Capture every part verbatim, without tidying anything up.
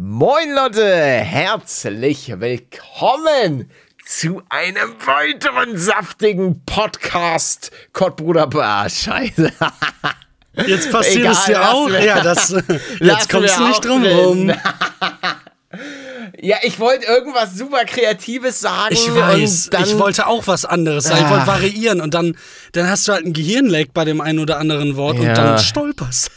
Moin Leute, herzlich willkommen zu einem weiteren saftigen Podcast Kotbruderbar. Scheiße. Jetzt passiert Egal, es dir auch. Wir, ja, das, jetzt kommst du nicht drum rum. Ja, ich wollte irgendwas super Kreatives sagen. Ich weiß, und dann ich wollte auch was anderes sagen. Ich wollte variieren und dann, dann hast du halt einen Gehirnlag bei dem einen oder anderen Wort ja. Und dann stolperst.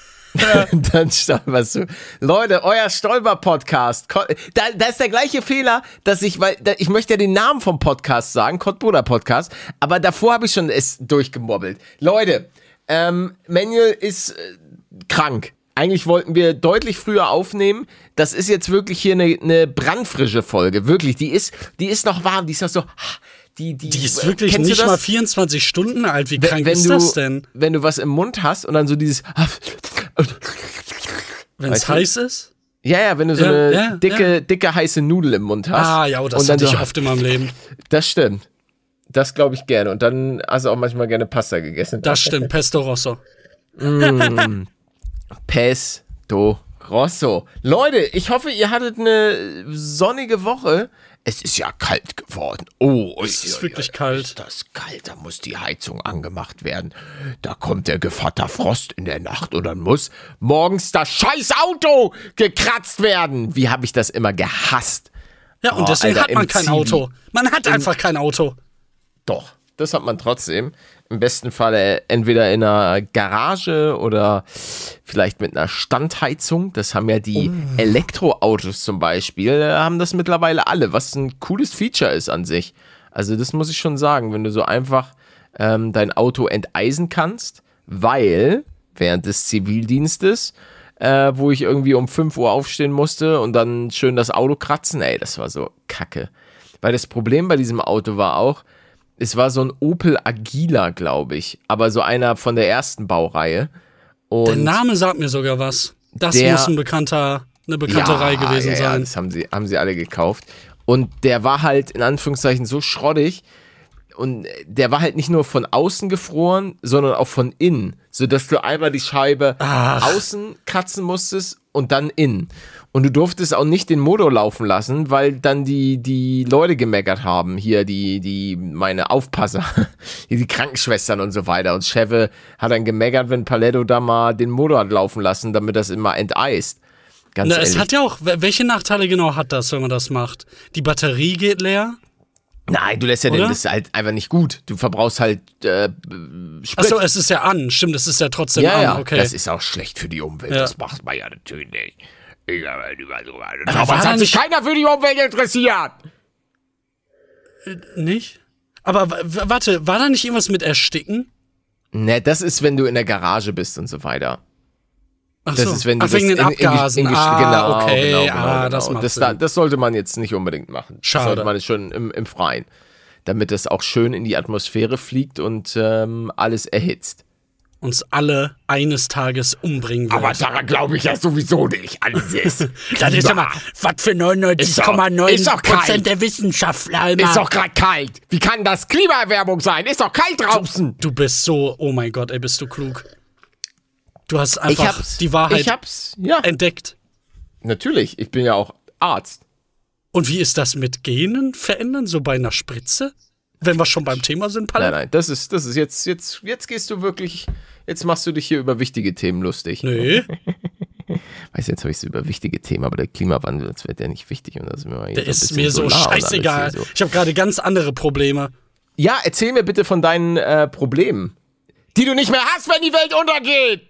Dann stolperst du. Leute, euer Stolper-Podcast. Da, da ist der gleiche Fehler, dass ich, weil da, ich möchte ja den Namen vom Podcast sagen, Cottbus-Podcast, aber davor habe ich schon es durchgemobbelt. Leute, ähm, Manuel ist äh, krank. Eigentlich wollten wir deutlich früher aufnehmen. Das ist jetzt wirklich hier eine, eine brandfrische Folge. Wirklich, die ist, die ist noch warm. Die ist noch so. Die, die, die ist wirklich nicht mal vierundzwanzig Stunden alt. Wie krank ist das denn? Wenn du was im Mund hast und dann so dieses. Wenn es heiß ist? Ja, ja, wenn du so eine dicke, dicke, heiße Nudel im Mund hast. Ah, ja, das hatte ich oft in meinem Leben. Das stimmt. Das glaube ich gerne. Und dann hast du auch manchmal gerne Pasta gegessen. Das stimmt, Pesto Rosso. Mm. Pesto Rosso. Leute, ich hoffe, ihr hattet eine sonnige Woche. Es ist ja kalt geworden. Oh, es ist wirklich kalt. Ist das kalt, da muss die Heizung angemacht werden. Da kommt der Gevatter Frost in der Nacht und dann muss morgens das scheiß Auto gekratzt werden. Wie habe ich das immer gehasst? Ja, und oh, deswegen Alter, hat man kein Zivi. Auto. Man hat in, einfach kein Auto. Doch, das hat man trotzdem. Im besten Fall entweder in einer Garage oder vielleicht mit einer Standheizung. Das haben ja die mm. Elektroautos zum Beispiel, haben das mittlerweile alle, was ein cooles Feature ist an sich. Also das muss ich schon sagen, wenn du so einfach ähm, dein Auto enteisen kannst, weil während des Zivildienstes, äh, wo ich irgendwie um fünf Uhr aufstehen musste und dann schön das Auto kratzen, ey, das war so kacke. Weil das Problem bei diesem Auto war auch, es war so ein Opel Agila, glaube ich. Aber so einer von der ersten Baureihe. Und der Name sagt mir sogar was. Das der, muss ein bekannter, eine bekannte ja, Reihe gewesen ja, sein. Ja, das haben sie, haben sie alle gekauft. Und der war halt in Anführungszeichen so schrottig. Und der war halt nicht nur von außen gefroren, sondern auch von innen. Sodass du einmal die Scheibe Ach. außen kratzen musstest und dann innen. Und du durftest auch nicht den Motor laufen lassen, weil dann die, die Leute gemeckert haben, hier die, die, meine Aufpasser, die Krankenschwestern und so weiter. Und Cheffe hat dann gemeckert, wenn Paletto da mal den Motor hat laufen lassen, damit das immer enteist. Ganz Na, ehrlich. Es hat ja auch, welche Nachteile genau hat das, wenn man das macht? Die Batterie geht leer? Nein, du lässt ja den, das ist halt einfach nicht gut. Du verbrauchst halt äh, Sprit. Achso, es ist ja an, stimmt, es ist ja trotzdem ja, an. Ja, okay. Das ist auch schlecht für die Umwelt, ja. Das macht man ja natürlich nicht. Ich habe überall drüber. Aber es hat sich keiner für die Umwelt interessiert. Nicht? Aber w- warte, war da nicht irgendwas mit Ersticken? Ne, das ist, wenn du in der Garage bist und so weiter. Ach so, das ist, wenn du Ach, wegen den Abgasen. In, in, in, in, ah, genau, okay, genau, genau, ah, genau. Das macht das, Sinn. Das sollte man jetzt nicht unbedingt machen. Schade. Das sollte man schon im, im Freien. Damit das auch schön in die Atmosphäre fliegt und ähm, alles erhitzt. Uns alle eines Tages umbringen wird. Aber daran glaube ich ja sowieso nicht. Alles ist. Das ist ja mal, was für neunundneunzig Komma neun Prozent der Wissenschaftler. Alter. Ist doch gerade kalt. Wie kann das Klimaerwärmung sein? Ist doch kalt draußen. Du, du bist so, oh mein Gott, ey, bist du klug. Du hast einfach die Wahrheit ich hab's, ja. entdeckt. Natürlich, ich bin ja auch Arzt. Und wie ist das mit Genen verändern, so bei einer Spritze? Wenn wir schon beim Thema sind, Palle? Nein, nein, das ist, das ist jetzt, jetzt, jetzt gehst du wirklich, jetzt machst du dich hier über wichtige Themen lustig. Nee. Weißt du, jetzt habe ich es über wichtige Themen, aber der Klimawandel, das wird ja nicht wichtig. Und das ist mir der ist mir so scheißegal. So. Ich habe gerade ganz andere Probleme. Ja, erzähl mir bitte von deinen äh, Problemen, die du nicht mehr hast, wenn die Welt untergeht.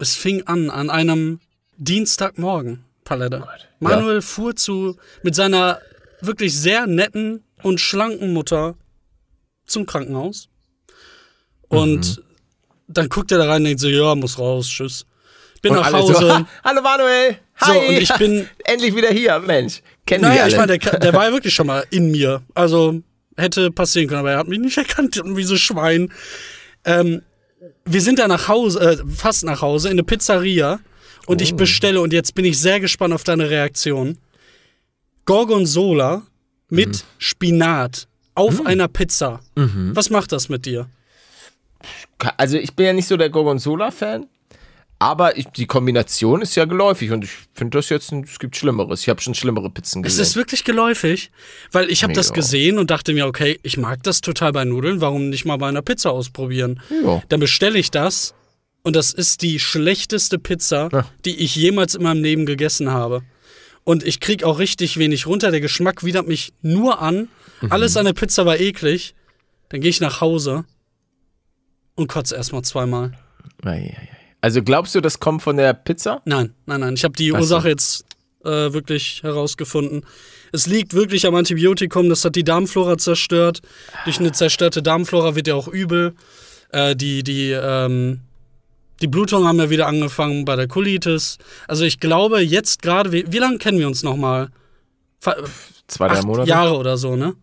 Es fing an, an einem Dienstagmorgen, Palette. Manuel ja. fuhr zu, mit seiner wirklich sehr netten und schlanken Mutter zum Krankenhaus. Und mhm. dann guckt er da rein und denkt so, ja, muss raus, tschüss. Bin und nach Hause. So, hallo Manuel. Hi, so, und ich bin endlich wieder hier, Mensch. Kennen naja, wir alle. Ich meine, der, der war ja wirklich schon mal in mir. Also hätte passieren können, aber er hat mich nicht erkannt, wie so Schwein. Ähm, wir sind da nach Hause, äh, fast nach Hause, in eine Pizzeria und oh. ich bestelle, und jetzt bin ich sehr gespannt auf deine Reaktion. Gorgonzola mit mhm. Spinat auf mhm. einer Pizza. Mhm. Was macht das mit dir? Also ich bin ja nicht so der Gorgonzola-Fan, aber ich, die Kombination ist ja geläufig und ich finde das jetzt, es gibt Schlimmeres. Ich habe schon schlimmere Pizzen gesehen. Es ist wirklich geläufig, weil ich habe nee, das ja. gesehen und dachte mir, okay, ich mag das total bei Nudeln, warum nicht mal bei einer Pizza ausprobieren? Ja. Dann bestelle ich das und das ist die schlechteste Pizza, ja. die ich jemals in meinem Leben gegessen habe. Und ich kriege auch richtig wenig runter, der Geschmack widert mich nur an. Mhm. Alles an der Pizza war eklig. Dann gehe ich nach Hause und kotze erstmal zweimal. Also glaubst du, das kommt von der Pizza? Nein, nein, nein. Ich habe die Ursache so. jetzt äh, wirklich herausgefunden. Es liegt wirklich am Antibiotikum, das hat die Darmflora zerstört. Durch eine zerstörte Darmflora wird ja auch übel. Äh, die, die, ähm, die Blutungen haben ja wieder angefangen bei der Colitis. Also ich glaube jetzt gerade, wie, wie lange kennen wir uns nochmal? Zwei, drei Monate? Acht Jahre oder so, ne?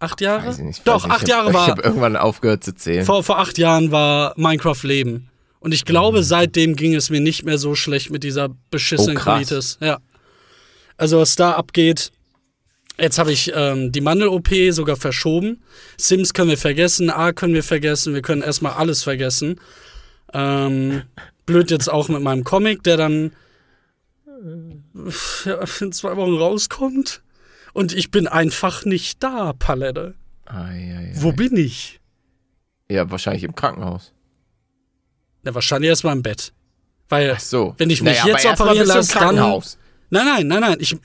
Acht Jahre? Weiß ich nicht, Doch, ich acht hab, Jahre war... Ich habe irgendwann aufgehört zu zählen. Vor, vor acht Jahren war Minecraft Leben. Und ich glaube, mhm. seitdem ging es mir nicht mehr so schlecht mit dieser beschissenen oh, Colitis. Ja. Also was da abgeht... Jetzt habe ich ähm, die Mandel-O P sogar verschoben. Sims können wir vergessen, A können wir vergessen, wir können erstmal alles vergessen. Ähm, blöd jetzt auch mit meinem Comic, der dann ja, in zwei Wochen rauskommt. Und ich bin einfach nicht da, Palette. Ei, ei, ei. Wo bin ich? Ja, wahrscheinlich im Krankenhaus. Na, wahrscheinlich erstmal im Bett. Weil, Ach so. wenn ich mich naja, jetzt operieren lasse, dann... Nein, nein, nein, nein. Ich,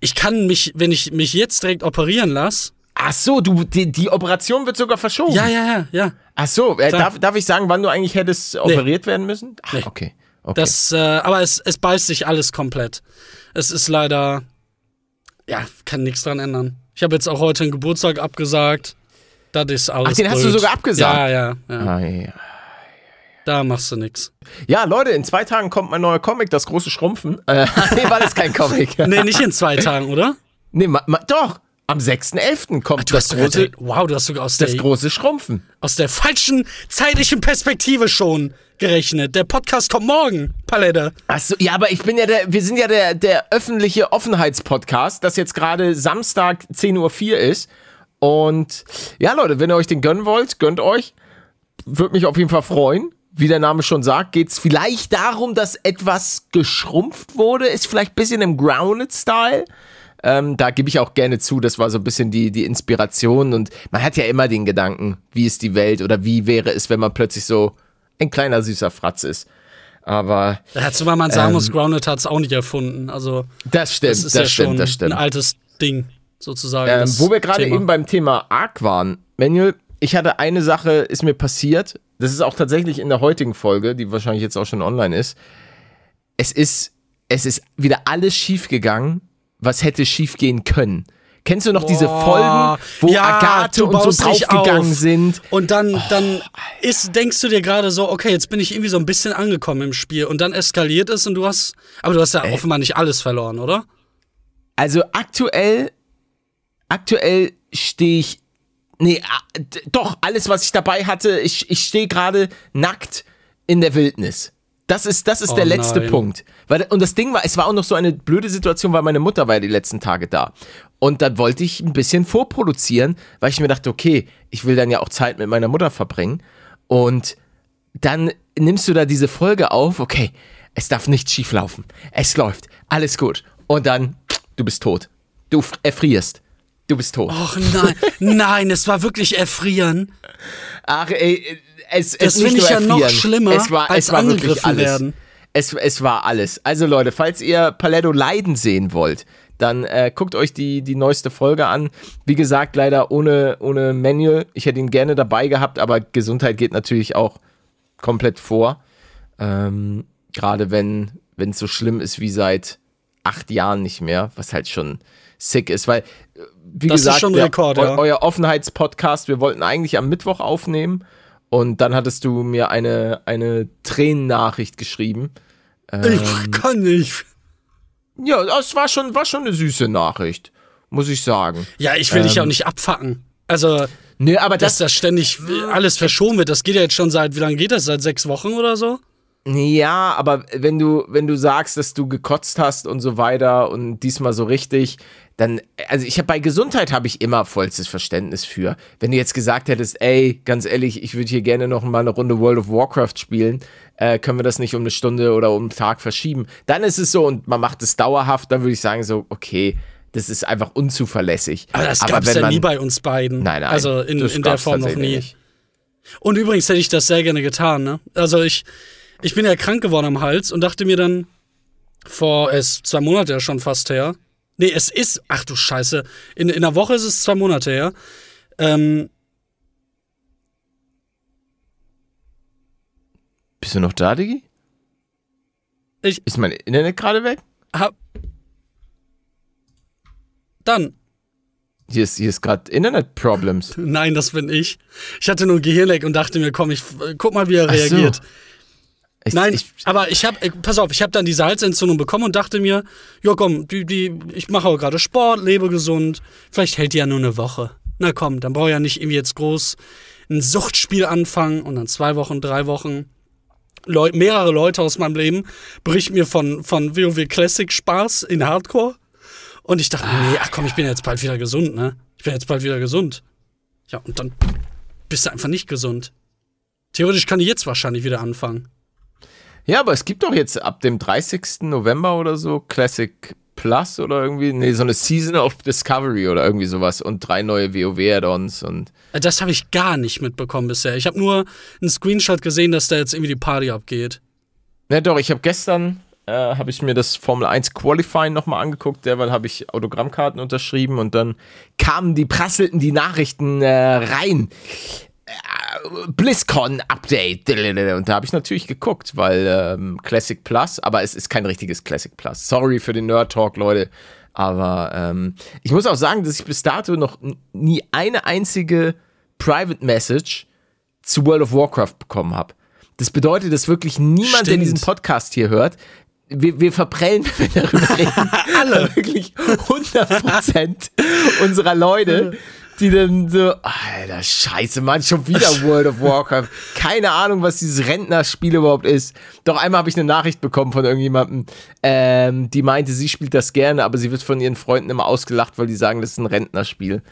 ich kann mich, wenn ich mich jetzt direkt operieren lasse... Ach so, du, die, die Operation wird sogar verschoben. Ja, ja, ja. ja. Ach so, äh, darf, darf ich sagen, wann du eigentlich hättest nee. operiert werden müssen? Ach, nee. okay. okay. Das, äh, aber es, es beißt sich alles komplett. Es ist leider... Ja, kann nichts dran ändern. Ich habe jetzt auch heute einen Geburtstag abgesagt. Das ist alles Ach, den blöd. Hast du sogar abgesagt? Ja, ja, ja. Ai, ai, ai. Da machst du nichts. Ja, Leute, in zwei Tagen kommt mein neuer Comic, das große Schrumpfen. Äh, nee, war das kein Comic. Nee, nicht in zwei Tagen, oder? Nee, ma, ma, doch. Am sechsten elften kommt Ach, du das hast große... Heute, wow, du hast sogar aus das der... Das große Schrumpfen. Aus der falschen zeitlichen Perspektive schon gerechnet. Der Podcast kommt morgen, Palette. Achso, ja, aber ich bin ja der... Wir sind ja der, der öffentliche Offenheitspodcast, das jetzt gerade Samstag zehn Uhr vier ist. Und ja, Leute, wenn ihr euch den gönnen wollt, gönnt euch. Würde mich auf jeden Fall freuen. Wie der Name schon sagt, geht es vielleicht darum, dass etwas geschrumpft wurde. Ist vielleicht ein bisschen im Grounded-Style. Ähm, da gebe ich auch gerne zu, das war so ein bisschen die, die Inspiration. Und man hat ja immer den Gedanken, wie ist die Welt oder wie wäre es, wenn man plötzlich so ein kleiner, süßer Fratz ist. Aber... Da hat sogar mal sagen muss, ähm, Grounded hat es auch nicht erfunden. Also das stimmt, das, ist das ja stimmt, schon das stimmt. ein altes Ding, sozusagen. Ähm, wo wir gerade eben beim Thema Arc waren. Manuel, ich hatte eine Sache, ist mir passiert. Das ist auch tatsächlich in der heutigen Folge, die wahrscheinlich jetzt auch schon online ist. Es ist, es ist wieder alles schiefgegangen. Was hätte schief gehen können? Kennst du noch Boah. diese Folgen, wo ja, Agathe und so draufgegangen sind? Und dann, oh, dann ist, denkst du dir gerade so, okay, jetzt bin ich irgendwie so ein bisschen angekommen im Spiel. Und dann eskaliert es und du hast, aber du hast ja Ey. offenbar nicht alles verloren, oder? Also aktuell, aktuell stehe ich, nee, doch, alles, was ich dabei hatte, ich, ich stehe gerade nackt in der Wildnis. Das ist, das ist oh, der letzte nein. Punkt. Weil, und das Ding war, es war auch noch so eine blöde Situation, weil meine Mutter war ja die letzten Tage da. Und dann wollte ich ein bisschen vorproduzieren, weil ich mir dachte, okay, ich will dann ja auch Zeit mit meiner Mutter verbringen. Und dann nimmst du da diese Folge auf, okay, es darf nichts schief laufen. Es läuft, alles gut. Und dann, du bist tot. Du erfrierst. Du bist tot. Och nein, nein, es war wirklich erfrieren. Ach ey, es, das finde ich ja noch schlimmer, es war, als es war angegriffen werden. Es, es war alles. Also Leute, falls ihr Paletto leiden sehen wollt, dann äh, guckt euch die, die neueste Folge an. Wie gesagt, leider ohne, ohne Manuel. Ich hätte ihn gerne dabei gehabt, aber Gesundheit geht natürlich auch komplett vor. Ähm, gerade wenn es so schlimm ist wie seit acht Jahren nicht mehr, was halt schon sick ist, weil, wie das gesagt, ist schon ein Rekord, ja, eu- euer Offenheitspodcast, wir wollten eigentlich am Mittwoch aufnehmen. Und dann hattest du mir eine, eine Tränen-Nachricht geschrieben. Ähm, ich kann nicht. Ja, das war schon, war schon eine süße Nachricht, muss ich sagen. Ja, ich will ähm, dich auch nicht abfacken. Also, nee, aber dass das, das ständig alles verschoben wird, das geht ja jetzt schon seit, wie lange geht das? Seit sechs Wochen oder so? Ja, aber wenn du, wenn du sagst, dass du gekotzt hast und so weiter und diesmal so richtig, dann, also ich habe bei Gesundheit habe ich immer vollstes Verständnis für. Wenn du jetzt gesagt hättest, ey, ganz ehrlich, ich würde hier gerne noch mal eine Runde World of Warcraft spielen, äh, können wir das nicht um eine Stunde oder um einen Tag verschieben, dann ist es so und man macht es dauerhaft, dann würde ich sagen so, okay, das ist einfach unzuverlässig. Aber das gab es ja nie bei uns beiden. Nein, nein. Also in, in der Form noch nie. Nicht. Und übrigens hätte ich das sehr gerne getan, ne? Also ich Ich bin ja krank geworden am Hals und dachte mir dann, vor es zwei Monate ja schon fast her. Nee, es ist, ach du Scheiße, in, in einer Woche ist es zwei Monate her. Ähm, Bist du noch da, Diggi? Ich, ist mein Internet gerade weg? Hab. Dann. Hier ist, hier ist gerade Internet-Problems. Nein, das bin ich. Ich hatte nur ein Gehirnleck und dachte mir, komm, ich guck mal, wie er ach reagiert. So. Ich, Nein, ich, aber ich habe, pass auf, ich habe dann diese Halsentzündung bekommen und dachte mir, ja komm, die, die, ich mache auch gerade Sport, lebe gesund, vielleicht hält die ja nur eine Woche. Na komm, dann brauche ich ja nicht irgendwie jetzt groß ein Suchtspiel anfangen und dann zwei Wochen, drei Wochen. Leu- mehrere Leute aus meinem Leben berichten mir von, von WoW Classic Spaß in Hardcore und ich dachte, nee, ach komm, ich bin jetzt bald wieder gesund, ne? Ich bin jetzt bald wieder gesund. Ja, und dann bist du einfach nicht gesund. Theoretisch kann ich jetzt wahrscheinlich wieder anfangen. Ja, aber es gibt doch jetzt ab dem dreißigsten November oder so Classic Plus oder irgendwie, nee, so eine Season of Discovery oder irgendwie sowas und drei neue WoW-Add-ons und... Das habe ich gar nicht mitbekommen bisher. Ich habe nur einen Screenshot gesehen, dass da jetzt irgendwie die Party abgeht. Ja doch, ich habe gestern, äh, habe ich mir das Formel eins Qualifying nochmal angeguckt, derweil habe ich Autogrammkarten unterschrieben und dann kamen die, prasselten die Nachrichten äh, rein. BlizzCon-Update. Und da habe ich natürlich geguckt, weil ähm, Classic Plus, aber es ist kein richtiges Classic Plus. Sorry für den Nerd-Talk, Leute. Aber ähm, ich muss auch sagen, dass ich bis dato noch nie eine einzige Private Message zu World of Warcraft bekommen habe. Das bedeutet, dass wirklich niemand, Stimmt. der diesen Podcast hier hört, Wir, wir verprellen, wenn wir darüber reden, alle wirklich hundert Prozent unserer Leute, die dann so, Alter, scheiße, Mann, schon wieder World of Warcraft. Keine Ahnung, was dieses Rentnerspiel überhaupt ist. Doch einmal habe ich eine Nachricht bekommen von irgendjemandem, ähm, die meinte, sie spielt das gerne, aber sie wird von ihren Freunden immer ausgelacht, weil die sagen, das ist ein Rentnerspiel.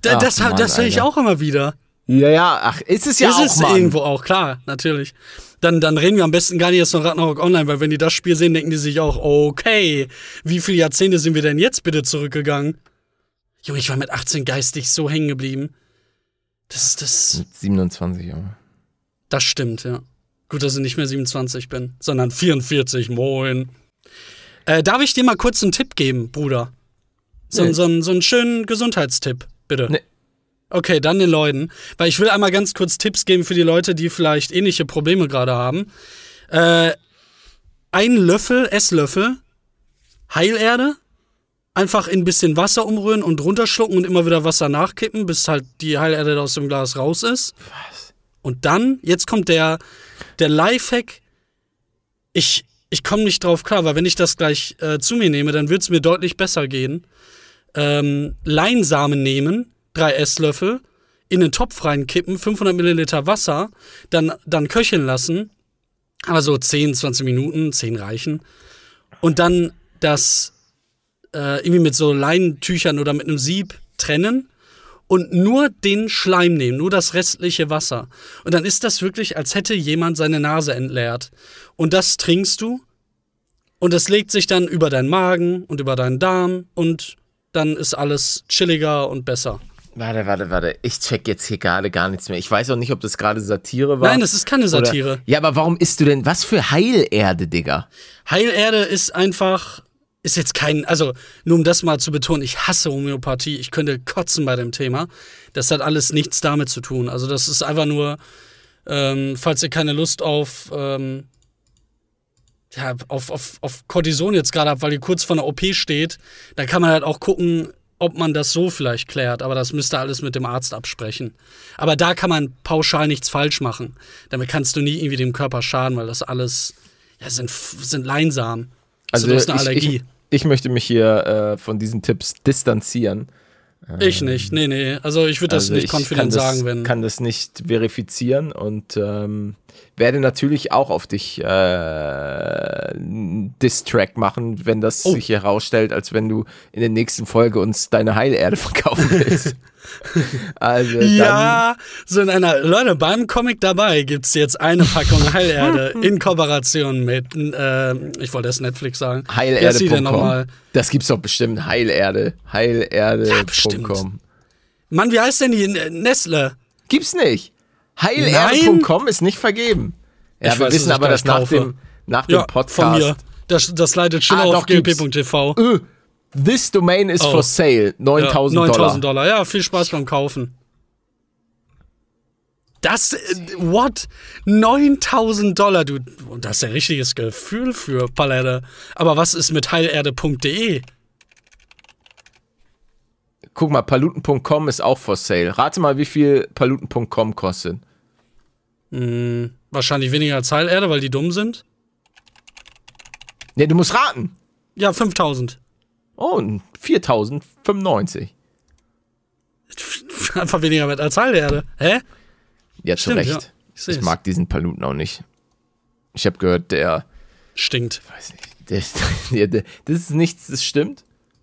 Da, ach, das Mann, das höre ich auch immer wieder. Ja, ja, ach, ist es ja ist auch, Ist es Mann. irgendwo auch, klar, natürlich. Dann, dann reden wir am besten gar nicht erst von Ragnarok Online, weil wenn die das Spiel sehen, denken die sich auch, okay, wie viele Jahrzehnte sind wir denn jetzt bitte zurückgegangen? Junge, ich war mit achtzehn geistig so hängen geblieben. Das ist das... Mit siebenundzwanzig, Junge. Das stimmt, ja. Gut, dass ich nicht mehr siebenundzwanzig bin, sondern vierundvierzig, moin. Äh, darf ich dir mal kurz einen Tipp geben, Bruder? So, nee. so, so, so einen schönen Gesundheitstipp, bitte. Nee. Okay, dann den Leuten, weil ich will einmal ganz kurz Tipps geben für die Leute, die vielleicht ähnliche Probleme gerade haben. Äh, ein Löffel, Esslöffel, Heilerde, einfach in ein bisschen Wasser umrühren und runterschlucken und immer wieder Wasser nachkippen, bis halt die Heilerde aus dem Glas raus ist. Was? Und dann, jetzt kommt der, der Lifehack, ich, ich komme nicht drauf klar, weil wenn ich das gleich äh, zu mir nehme, dann wird es mir deutlich besser gehen. Ähm, Leinsamen nehmen. Drei Esslöffel, in den Topf reinkippen, fünfhundert Milliliter Wasser, dann, dann köcheln lassen, aber so zehn, zwanzig Minuten, zehn reichen. Und dann das äh, irgendwie mit so Leinentüchern oder mit einem Sieb trennen und nur den Schleim nehmen, nur das restliche Wasser. Und dann ist das wirklich, als hätte jemand seine Nase entleert. Und das trinkst du und das legt sich dann über deinen Magen und über deinen Darm und dann ist alles chilliger und besser. Warte, warte, warte. Ich check jetzt hier gerade gar nichts mehr. Ich weiß auch nicht, ob das gerade Satire war. Nein, das ist keine Satire. Oder, ja, aber warum isst du denn... Was für Heilerde, Digga? Heilerde ist einfach... Ist jetzt kein... Also, nur um das mal zu betonen, ich hasse Homöopathie. Ich könnte kotzen bei dem Thema. Das hat alles nichts damit zu tun. Also, das ist einfach nur... Ähm, falls ihr keine Lust auf... Ähm, ja, auf, auf, auf Cortison jetzt gerade habt, weil ihr kurz vor einer O P steht, dann kann man halt auch gucken... ob man das so vielleicht klärt, aber das müsste alles mit dem Arzt absprechen. Aber da kann man pauschal nichts falsch machen. Damit kannst du nie irgendwie dem Körper schaden, weil das alles, ja, sind, sind Leinsamen. Also, also das ist eine ich, Allergie. Ich, ich möchte mich hier äh, von diesen Tipps distanzieren. Ich nicht, nee, nee. Also ich würde das also nicht confident sagen, wenn... Ich kann das nicht verifizieren und ähm, werde natürlich auch auf dich äh, Diss-Track machen, wenn das oh. sich herausstellt, als wenn du in der nächsten Folge uns deine Heilerde verkaufen willst. Also ja, so in einer... Leute, beim Comic dabei gibt es jetzt eine Packung Heilerde in Kooperation mit, äh, ich wollte das Netflix sagen. Heilerde Punkt com. Das gibt's doch bestimmt. Heilerde. Heilerde Punkt com. Ja, bestimmt. Mann, wie heißt denn die Nestle? Gibt's nicht. Heilerde Punkt com ist nicht vergeben. Ja, ich wir weiß, wissen aber, dass nach dem, nach dem ja, Podcast... Von mir. Das, das leitet schon ah, auf g p punkt t v. Öh. This domain is oh. for sale. neuntausend Dollar. neuntausend Dollar, ja, viel Spaß beim Kaufen. Das, what? neuntausend Dollar, du, das ist ein richtiges Gefühl für Palette. Aber was ist mit heilerde punkt de? Guck mal, paluten punkt com ist auch for sale. Rate mal, wie viel paluten punkt com kostet. Hm, wahrscheinlich weniger als Heilerde, weil die dumm sind. Ne, du musst raten. Ja, fünftausend. Oh, viertausendfünfundneunzig. Einfach weniger mit als Heilerde. Hä? Ja, zu Recht. Ja, ich, ich mag diesen Paluten auch nicht. Ich habe gehört, der... Stinkt. Weiß nicht. Der, der, der, das ist nichts, das stimmt.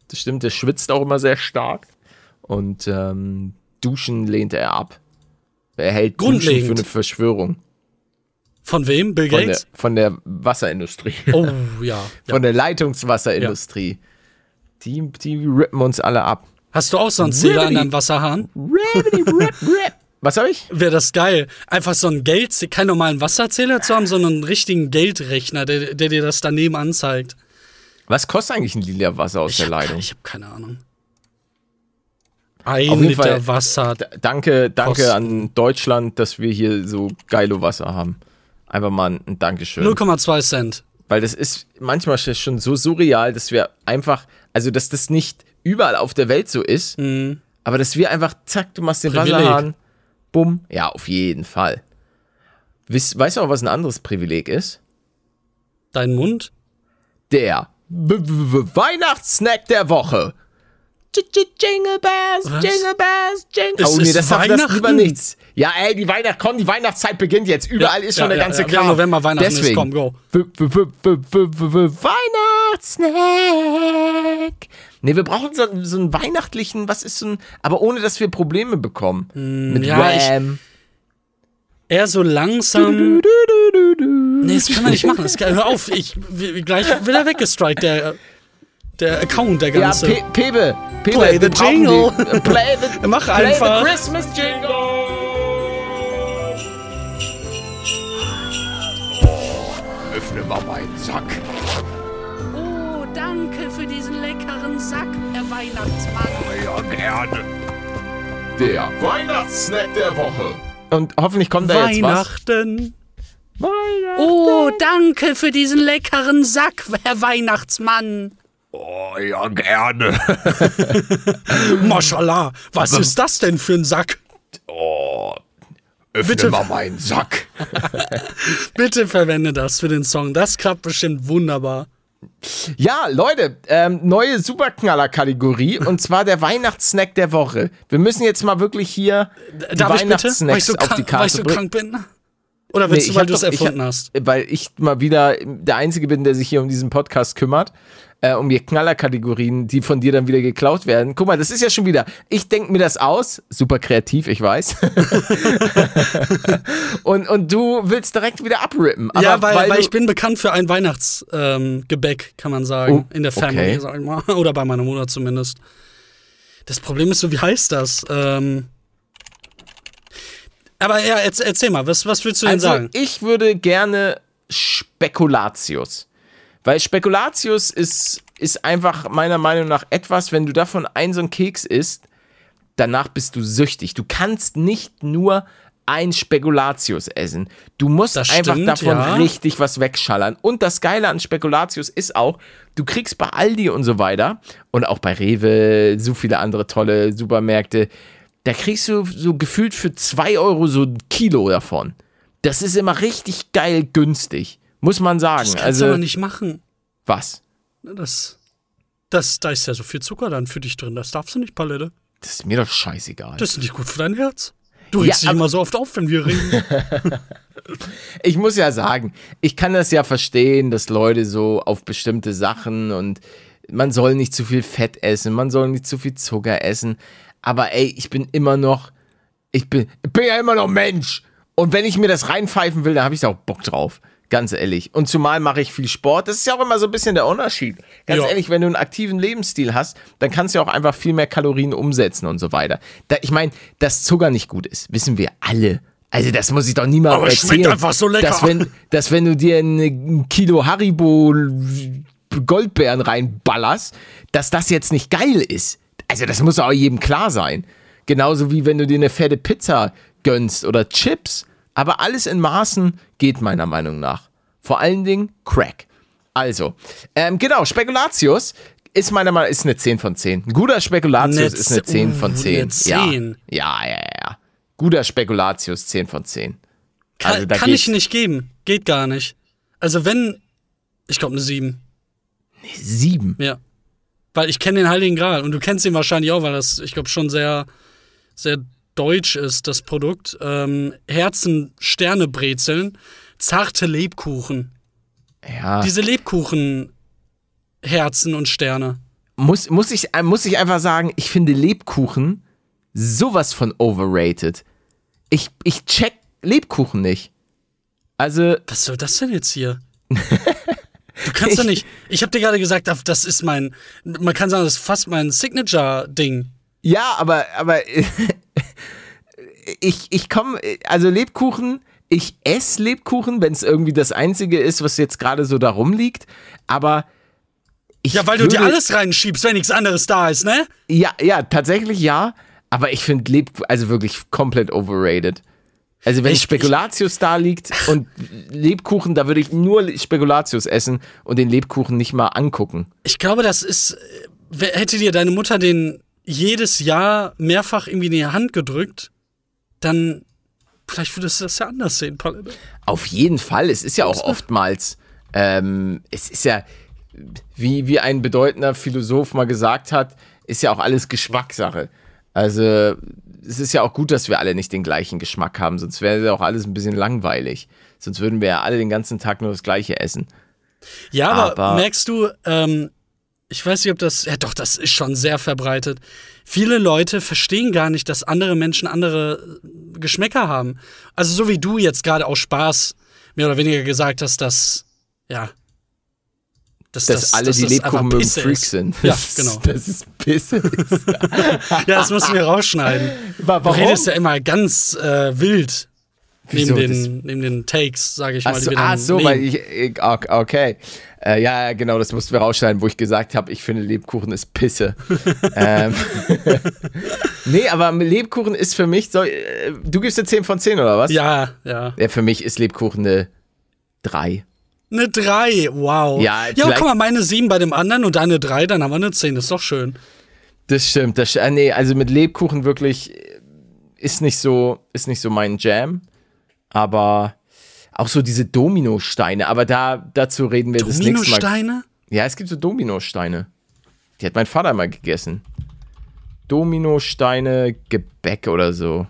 Das stimmt, der schwitzt auch immer sehr stark. Und ähm, Duschen lehnt er ab. Er hält Duschen für eine Verschwörung. Von wem? Bill Gates? Von der, von der Wasserindustrie. Oh, ja. Von ja. der Leitungswasserindustrie. Ja. Die, die rippen uns alle ab. Hast du auch so einen Zähler an deinem Wasserhahn? Ribbidi, rip, rip. Was hab ich? Wäre das geil. Einfach so einen Geld, keinen normalen Wasserzähler zu haben, sondern einen richtigen Geldrechner, der, der dir das daneben anzeigt. Was kostet eigentlich ein Liter Wasser aus ich der hab, Leitung? Ich habe keine Ahnung. Ein Auf jeden Liter Fall, Wasser. D- danke danke kosten. an Deutschland, dass wir hier so geile Wasser haben. Einfach mal ein Dankeschön. null Komma zwei Cent. Weil das ist manchmal schon so surreal, dass wir einfach, also dass das nicht überall auf der Welt so ist, mhm. aber dass wir einfach, zack, du machst den Privileg. Wasserhahn, bumm, ja, auf jeden Fall. Weißt, weißt du auch, was ein anderes Privileg ist? Dein Mund? Der w- w- Weihnachtssnack der Woche. Jingle Bells, Jingle Bells, Jingle Bells. Oh nee, das hat das über nichts. Ja, ey, die Weihnacht, komm, die Weihnachtszeit beginnt jetzt. Überall ja, ist schon ja, der ja, ganze ja, Kram. Ja, November, Weihnachten Deswegen. ist, komm, go. W- w- w- w- w- w- Weihnachtssnack. Nee, wir brauchen so, so einen weihnachtlichen, was ist so ein, aber ohne, dass wir Probleme bekommen. Mm, mit ja, Ram. Ich, eher so langsam. Du, du, du, du, du, du. Nee, das kann man nicht machen. Das kann, hör auf, ich, gleich wird er weggestrikt, der... Der Account, der ganze. Ja, Pe- Pebe. Pebe. Play the Jingle. Play the, Mach play einfach. the Christmas Jingle. Oh, öffne mal meinen Sack. Oh, danke für diesen leckeren Sack, Herr Weihnachtsmann. Ja, gerne. Der Weihnachtssnack der Woche. Und hoffentlich kommt da jetzt was. Weihnachten. Oh, danke für diesen leckeren Sack, Herr Weihnachtsmann. Oh, ja, gerne. Maschallah, was ist das denn für ein Sack? Oh, öffne Bitte. mal meinen Sack. Bitte verwende das für den Song. Das klappt bestimmt wunderbar. Ja, Leute, ähm, neue Superknaller-Kategorie und zwar der Weihnachtssnack der Woche. Wir müssen jetzt mal wirklich hier die Darf Weihnachtssnacks ich bitte? Weil ich so auf krank, die Karte weil ich so krank bin? Oder willst nee, du, weil du es erfunden hab, hast? Weil ich mal wieder der Einzige bin, der sich hier um diesen Podcast kümmert. Äh, um die Knallerkategorien, die von dir dann wieder geklaut werden. Guck mal, das ist ja schon wieder, ich denke mir das aus, super kreativ, ich weiß. und, und du willst direkt wieder abrippen. Aber ja, weil, weil, weil ich bin bekannt für ein Weihnachtsgebäck, ähm, kann man sagen, oh, in der Family, okay. sag ich mal. Oder bei meiner Mutter zumindest. Das Problem ist so, wie heißt das? Ähm Aber ja, erzähl, erzähl mal, was, was würdest du denn also, sagen? Ich würde gerne Spekulatius. Weil Spekulatius ist, ist einfach meiner Meinung nach etwas, wenn du davon ein so ein Keks isst, danach bist du süchtig. Du kannst nicht nur ein Spekulatius essen. Du musst das einfach stimmt, davon ja. richtig was wegschallern. Und das Geile an Spekulatius ist auch, du kriegst bei Aldi und so weiter und auch bei Rewe, so viele andere tolle Supermärkte, da kriegst du so gefühlt für zwei Euro so ein Kilo davon. Das ist immer richtig geil günstig. Muss man sagen. Das kannst also, du aber nicht machen. Was? Das Das, da ist ja so viel Zucker dann für dich drin, das darfst du nicht, Palette. Das ist mir doch scheißegal. Das ist nicht gut für dein Herz. Du regst ja, dich immer so oft auf, wenn wir reden. Ich muss ja sagen, ich kann das ja verstehen, dass Leute so auf bestimmte Sachen und man soll nicht zu viel Fett essen, man soll nicht zu viel Zucker essen. Aber ey, ich bin immer noch, ich bin, ich bin ja immer noch Mensch. Und wenn ich mir das reinpfeifen will, dann habe ich da auch Bock drauf. Ganz ehrlich. Und zumal mache ich viel Sport. Das ist ja auch immer so ein bisschen der Unterschied. Ganz ja. ehrlich, wenn du einen aktiven Lebensstil hast, dann kannst du ja auch einfach viel mehr Kalorien umsetzen und so weiter. Da, ich meine, dass Zucker nicht gut ist, wissen wir alle. Also das muss ich doch niemandem erzählen. Aber es schmeckt einfach so lecker. Dass wenn, dass wenn du dir ein Kilo Haribo Goldbeeren reinballerst, dass das jetzt nicht geil ist. Also das muss auch jedem klar sein. Genauso wie wenn du dir eine fette Pizza gönnst oder Chips. Aber alles in Maßen geht meiner Meinung nach. Vor allen Dingen Crack. Also, ähm, genau, Spekulatius ist meiner Meinung nach ist eine zehn von zehn. Ein guter Spekulatius Netz, ist eine zehn von zehn. Eine zehn. Ja. ja, ja, ja. Guter Spekulatius, zehn von zehn. Kann, also, da kann ich nicht geben. Geht gar nicht. Also wenn, ich glaube eine sieben. Eine sieben? Ja. Weil ich kenne den Heiligen Gral und du kennst ihn wahrscheinlich auch, weil das, ich glaube, schon sehr, sehr... deutsch ist das Produkt. Ähm, Herzen, Sterne, Brezeln, zarte Lebkuchen. Ja. Diese Lebkuchen, Herzen und Sterne. Muss, muss, ich, muss ich einfach sagen, ich finde Lebkuchen sowas von overrated. Ich, ich check Lebkuchen nicht. Also. Was soll das denn jetzt hier? Du kannst doch nicht. Ich hab dir gerade gesagt, das ist mein. Man kann sagen, das ist fast mein Signature-Ding. Ja, aber. aber Ich, ich komme, also Lebkuchen, ich esse Lebkuchen, wenn es irgendwie das Einzige ist, was jetzt gerade so da rumliegt, aber ich Ja, weil du dir alles reinschiebst, wenn nichts anderes da ist, ne? Ja, ja, tatsächlich ja, aber ich finde Lebkuchen, also wirklich komplett overrated. Also wenn ich, Spekulatius ich, da liegt und Lebkuchen, da würde ich nur Spekulatius essen und den Lebkuchen nicht mal angucken. Ich glaube, das ist, hätte dir deine Mutter den jedes Jahr mehrfach irgendwie in die Hand gedrückt, dann vielleicht würdest du das ja anders sehen, Palette. Auf jeden Fall. Es ist ja auch oftmals, ähm, es ist ja, wie, wie ein bedeutender Philosoph mal gesagt hat, ist ja auch alles Geschmackssache. Also es ist ja auch gut, dass wir alle nicht den gleichen Geschmack haben, sonst wäre ja auch alles ein bisschen langweilig. Sonst würden wir ja alle den ganzen Tag nur das Gleiche essen. Ja, aber, aber merkst du, ähm, ich weiß nicht, ob das, ja doch, das ist schon sehr verbreitet. Viele Leute verstehen gar nicht, dass andere Menschen andere Geschmäcker haben. Also so wie du jetzt gerade auch Spaß mehr oder weniger gesagt hast, dass, ja, dass, dass das, alle dass die das Lebkuchen mit dem Freak sind. Ja, genau. Das ist Pisse. Ja, das müssen wir rausschneiden. Warum? Du redest ja immer ganz äh, wild. Neben den, neben den Takes, sage ich mal. Ach so, die wir dann ah, so weil ich, ich okay. Äh, ja, genau, das mussten wir rausschneiden, wo ich gesagt habe, ich finde Lebkuchen ist Pisse. ähm. Nee, aber Lebkuchen ist für mich, so, du gibst eine zehn von zehn, oder was? Ja, ja. Ja, für mich ist Lebkuchen eine drei. Eine drei, wow. Ja, ja guck mal, meine sieben bei dem anderen und eine drei, dann haben wir eine zehn, das ist doch schön. Das stimmt, das, nee, also mit Lebkuchen wirklich ist nicht so, ist nicht so mein Jam. Aber auch so diese Dominosteine. Aber da, dazu reden wir das nächste Mal. Dominosteine? Ja, es gibt so Dominosteine. Die hat mein Vater mal gegessen. Dominosteine, Gebäck oder so.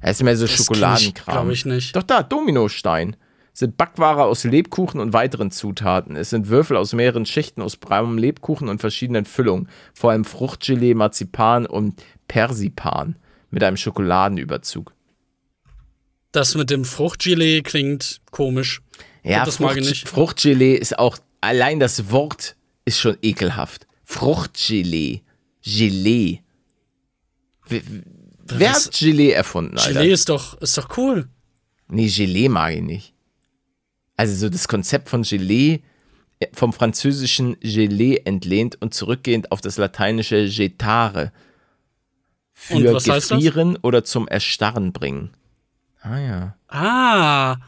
Das ist mehr so das Schokoladenkram. Glaube ich nicht. Doch da, Dominostein. Das sind Backware aus Lebkuchen und weiteren Zutaten. Es sind Würfel aus mehreren Schichten aus braunem Lebkuchen und verschiedenen Füllungen. Vor allem Fruchtgelee, Marzipan und Persipan mit einem Schokoladenüberzug. Das mit dem Fruchtgelee klingt komisch. Ja, das mag ich nicht. Fruchtgelee ist auch, allein das Wort ist schon ekelhaft. Fruchtgelee. Gelee. Wer hat Gelee erfunden, Alter? Gelee ist doch, ist doch cool. Nee, Gelee mag ich nicht. Also so das Konzept von Gelee, vom französischen Gelee entlehnt und zurückgehend auf das lateinische Getare. Für Gefrieren oder zum Erstarren bringen. Ah, ja. Ah.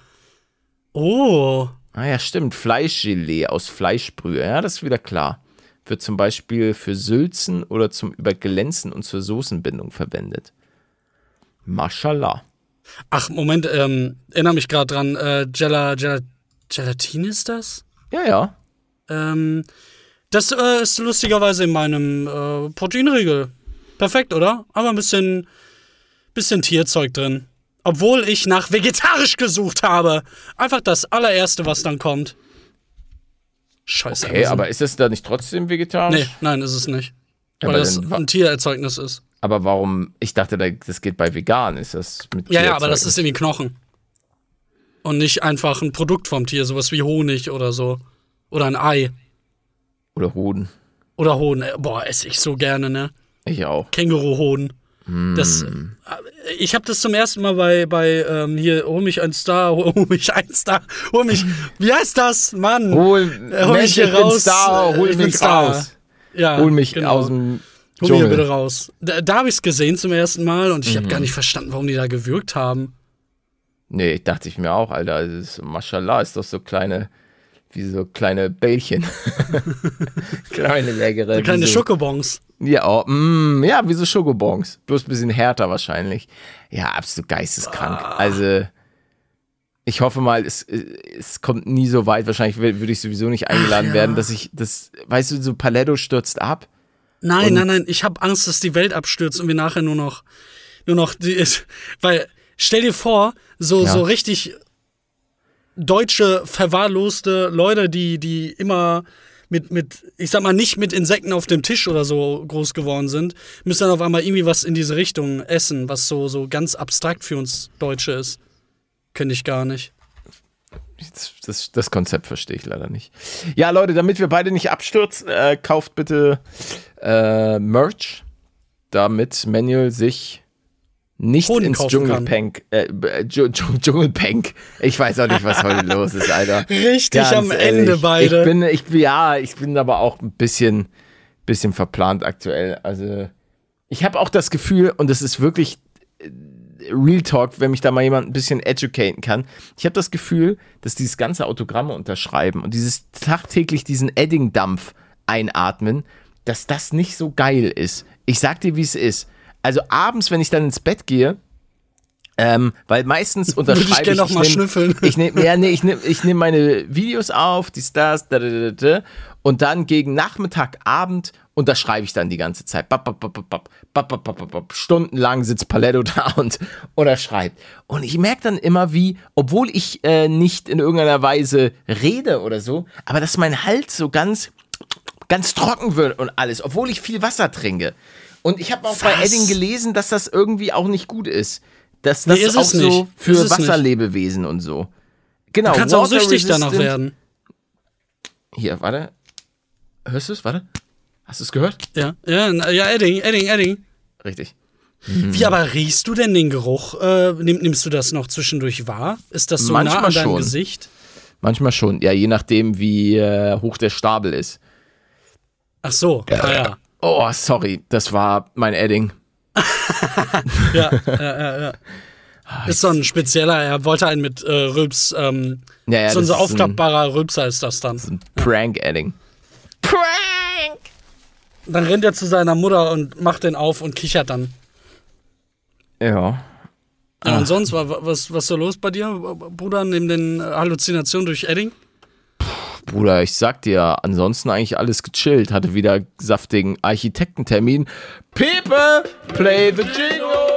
Oh. Ah, ja, stimmt. Fleischgelee aus Fleischbrühe. Ja, das ist wieder klar. Wird zum Beispiel für Sülzen oder zum Überglänzen und zur Soßenbindung verwendet. Maschallah. Ach, Moment. Ähm, erinnere mich gerade dran. Äh, Gela, Gela, Gelatine ist das? Ja, ja. Ähm, Das äh, ist lustigerweise in meinem äh, Proteinriegel. Perfekt, oder? Aber ein bisschen, bisschen Tierzeug drin. Obwohl ich nach vegetarisch gesucht habe. Einfach das allererste, was dann kommt. Scheiße. Okay, Amazon. Aber ist es da nicht trotzdem vegetarisch? Nee, nein, ist es nicht. Ja, weil das ein Tiererzeugnis ist. Aber warum? Ich dachte, das geht bei vegan. Ist das mit ja, ja, aber das ist in den Knochen. Und nicht einfach ein Produkt vom Tier. Sowas wie Honig oder so. Oder ein Ei. Oder Hoden. Oder Hoden. Boah, esse ich so gerne, ne? Ich auch. Känguruhoden. Das, ich habe das zum ersten Mal bei, bei ähm, hier, hol mich ein Star, hol mich ein Star, hol mich, wie heißt das, Mann? Hol, äh, hol mich hier ich raus. Star, hol ich mich Star. raus. Ja, hol mich genau. aus dem Hol mich hier bitte raus. Da, da habe ich es gesehen zum ersten Mal und ich habe mhm. gar nicht verstanden, warum die da gewürgt haben. Nee, dachte ich mir auch, Alter, das ist, Mashallah, ist doch so kleine, wie so kleine Bällchen. Kleine Lägere. So kleine so. Schokobons. Ja, oh, mm, ja, wie so Schokobons. Bloß ein bisschen härter wahrscheinlich. Ja, absolut geisteskrank. Ah. Also, ich hoffe mal, es, es kommt nie so weit. Wahrscheinlich würde ich sowieso nicht eingeladen Ach, ja. werden, dass ich das, weißt du, so Paletto stürzt ab. Nein, nein, nein, ich habe Angst, dass die Welt abstürzt und wir nachher nur noch, nur noch, die, weil, stell dir vor, so, ja. so richtig deutsche, verwahrloste Leute, die, die immer mit, mit, ich sag mal, nicht mit Insekten auf dem Tisch oder so groß geworden sind, müssen dann auf einmal irgendwie was in diese Richtung essen, was so, so ganz abstrakt für uns Deutsche ist. Könnte ich gar nicht. Das, das, das Konzept verstehe ich leider nicht. Ja, Leute, damit wir beide nicht abstürzen, äh, kauft bitte äh, Merch, damit Manuel sich nicht Hoden ins Dschungelpank. Äh, Dschungelpank. Ich weiß auch nicht, was heute los ist, Alter. Richtig Ganz am ehrlich. Ende beide. Ich bin, ich, ja, ich bin aber auch ein bisschen, bisschen verplant aktuell. Also, ich habe auch das Gefühl, und das ist wirklich Real Talk, wenn mich da mal jemand ein bisschen educaten kann. Ich habe das Gefühl, dass dieses ganze Autogramme unterschreiben und dieses tagtäglich diesen Edding-Dampf einatmen, dass das nicht so geil ist. Ich sag dir, wie es ist. Also abends, wenn ich dann ins Bett gehe, ähm, weil meistens unterschreibe ich... Würde ich gerne nochmal schnüffeln. Ich nehm, ja, nee, ich nehme ich nehm meine Videos auf, die Stars, da, da, da, da, und dann gegen Nachmittag, Abend unterschreibe ich dann die ganze Zeit. Bap, bap, bap, bap, bap, bap, bap, bap. Stundenlang sitzt Paletto da und unterschreibt. Und ich merke dann immer, wie, obwohl ich äh, nicht in irgendeiner Weise rede oder so, aber dass mein Hals so ganz, ganz trocken wird und alles, obwohl ich viel Wasser trinke. Und ich habe auch Was? bei Edding gelesen, dass das irgendwie auch nicht gut ist. Dass das nee, ist auch so nicht. für ist Wasserlebewesen und so. Genau. Du kannst Water auch süchtig danach werden. Hier, warte. Hörst du es? Warte. Hast du es gehört? Ja, ja, ja, Edding, Edding, Edding. Richtig. Hm. Wie, aber riechst du denn den Geruch? Äh, nimm, nimmst du das noch zwischendurch wahr? Ist das so Manchmal nah an deinem schon. Gesicht? Manchmal schon. Ja, je nachdem, wie äh, hoch der Stapel ist. Ach so, ja, ja. Oh, sorry, das war mein Edding. ja, ja, ja, ja. Ist so ein spezieller, er wollte einen mit äh, Rülps, ähm, ja, ja, so ein so aufklappbarer ein, Rülpser ist das dann. Das ist ein Prank-Edding. Prank! Dann rennt er zu seiner Mutter und macht den auf und kichert dann. Ja. ja und sonst, was was so los bei dir, Bruder, neben den Halluzinationen durch Edding? Bruder, ich sag dir, ansonsten eigentlich alles gechillt. Hatte wieder saftigen Architektentermin. People, play the jingle!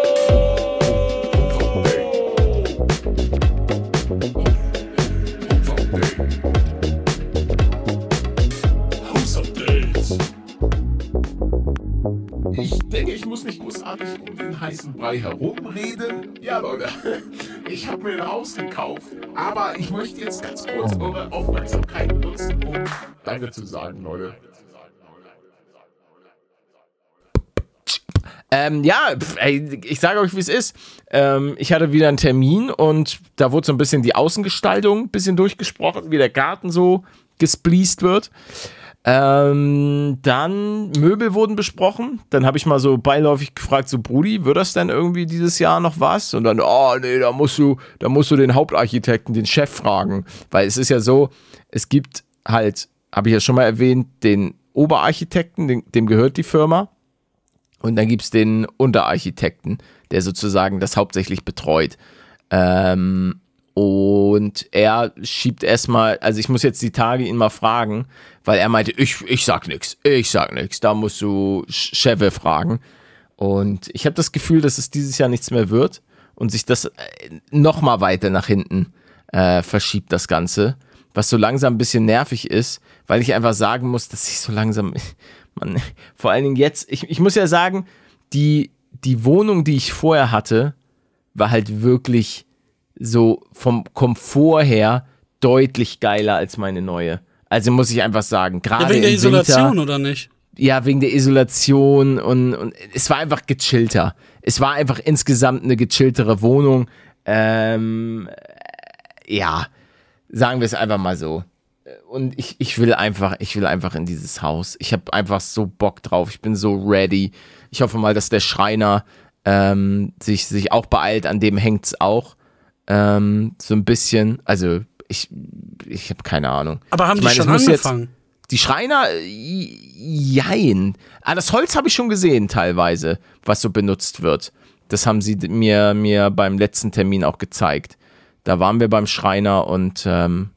Ich denke, ich muss nicht großartig um den heißen Brei herumreden. Ja, Leute. Ich habe mir ein Haus gekauft, aber ich möchte jetzt ganz kurz eure Aufmerksamkeit nutzen, um Danke zu sagen, Leute. Ähm, ja, ich sage euch, wie es ist. Ähm, ich hatte wieder einen Termin und da wurde so ein bisschen die Außengestaltung ein bisschen durchgesprochen, wie der Garten so gespleased wird. Ähm, dann Möbel wurden besprochen. Dann habe ich mal so beiläufig gefragt, so Brudi, wird das denn irgendwie dieses Jahr noch was? Und dann, oh nee, da musst du, da musst du den Hauptarchitekten, den Chef fragen. Weil es ist ja so, es gibt halt, habe ich ja schon mal erwähnt, den Oberarchitekten, den, dem gehört die Firma. Und dann gibt es den Unterarchitekten, der sozusagen das hauptsächlich betreut. Ähm, Und er schiebt erstmal, also ich muss jetzt die Tage ihn mal fragen, weil er meinte, ich, ich sag nix, ich sag nix, da musst du Cheve fragen. Und ich habe das Gefühl, dass es dieses Jahr nichts mehr wird und sich das nochmal weiter nach hinten äh, verschiebt, das Ganze. Was so langsam ein bisschen nervig ist, weil ich einfach sagen muss, dass ich so langsam, man, vor allen Dingen jetzt, ich, ich muss ja sagen, die, die Wohnung, die ich vorher hatte, war halt wirklich so vom Komfort her deutlich geiler als meine neue. Also muss ich einfach sagen, gerade ja, wegen der Isolation Winter, oder nicht? Ja, wegen der Isolation und, und es war einfach gechillter. Es war einfach insgesamt eine gechilltere Wohnung. Ähm, ja, sagen wir es einfach mal so. Und ich, ich will einfach, ich will einfach in dieses Haus. Ich habe einfach so Bock drauf. Ich bin so ready. Ich hoffe mal, dass der Schreiner ähm, sich, sich auch beeilt. An dem hängt's auch. Ähm, so ein bisschen, also ich, ich habe keine Ahnung. Aber haben ich die meine, schon angefangen? Jetzt, die Schreiner, jein. Ah, das Holz habe ich schon gesehen teilweise, was so benutzt wird. Das haben sie mir, mir beim letzten Termin auch gezeigt. Da waren wir beim Schreiner und ähm,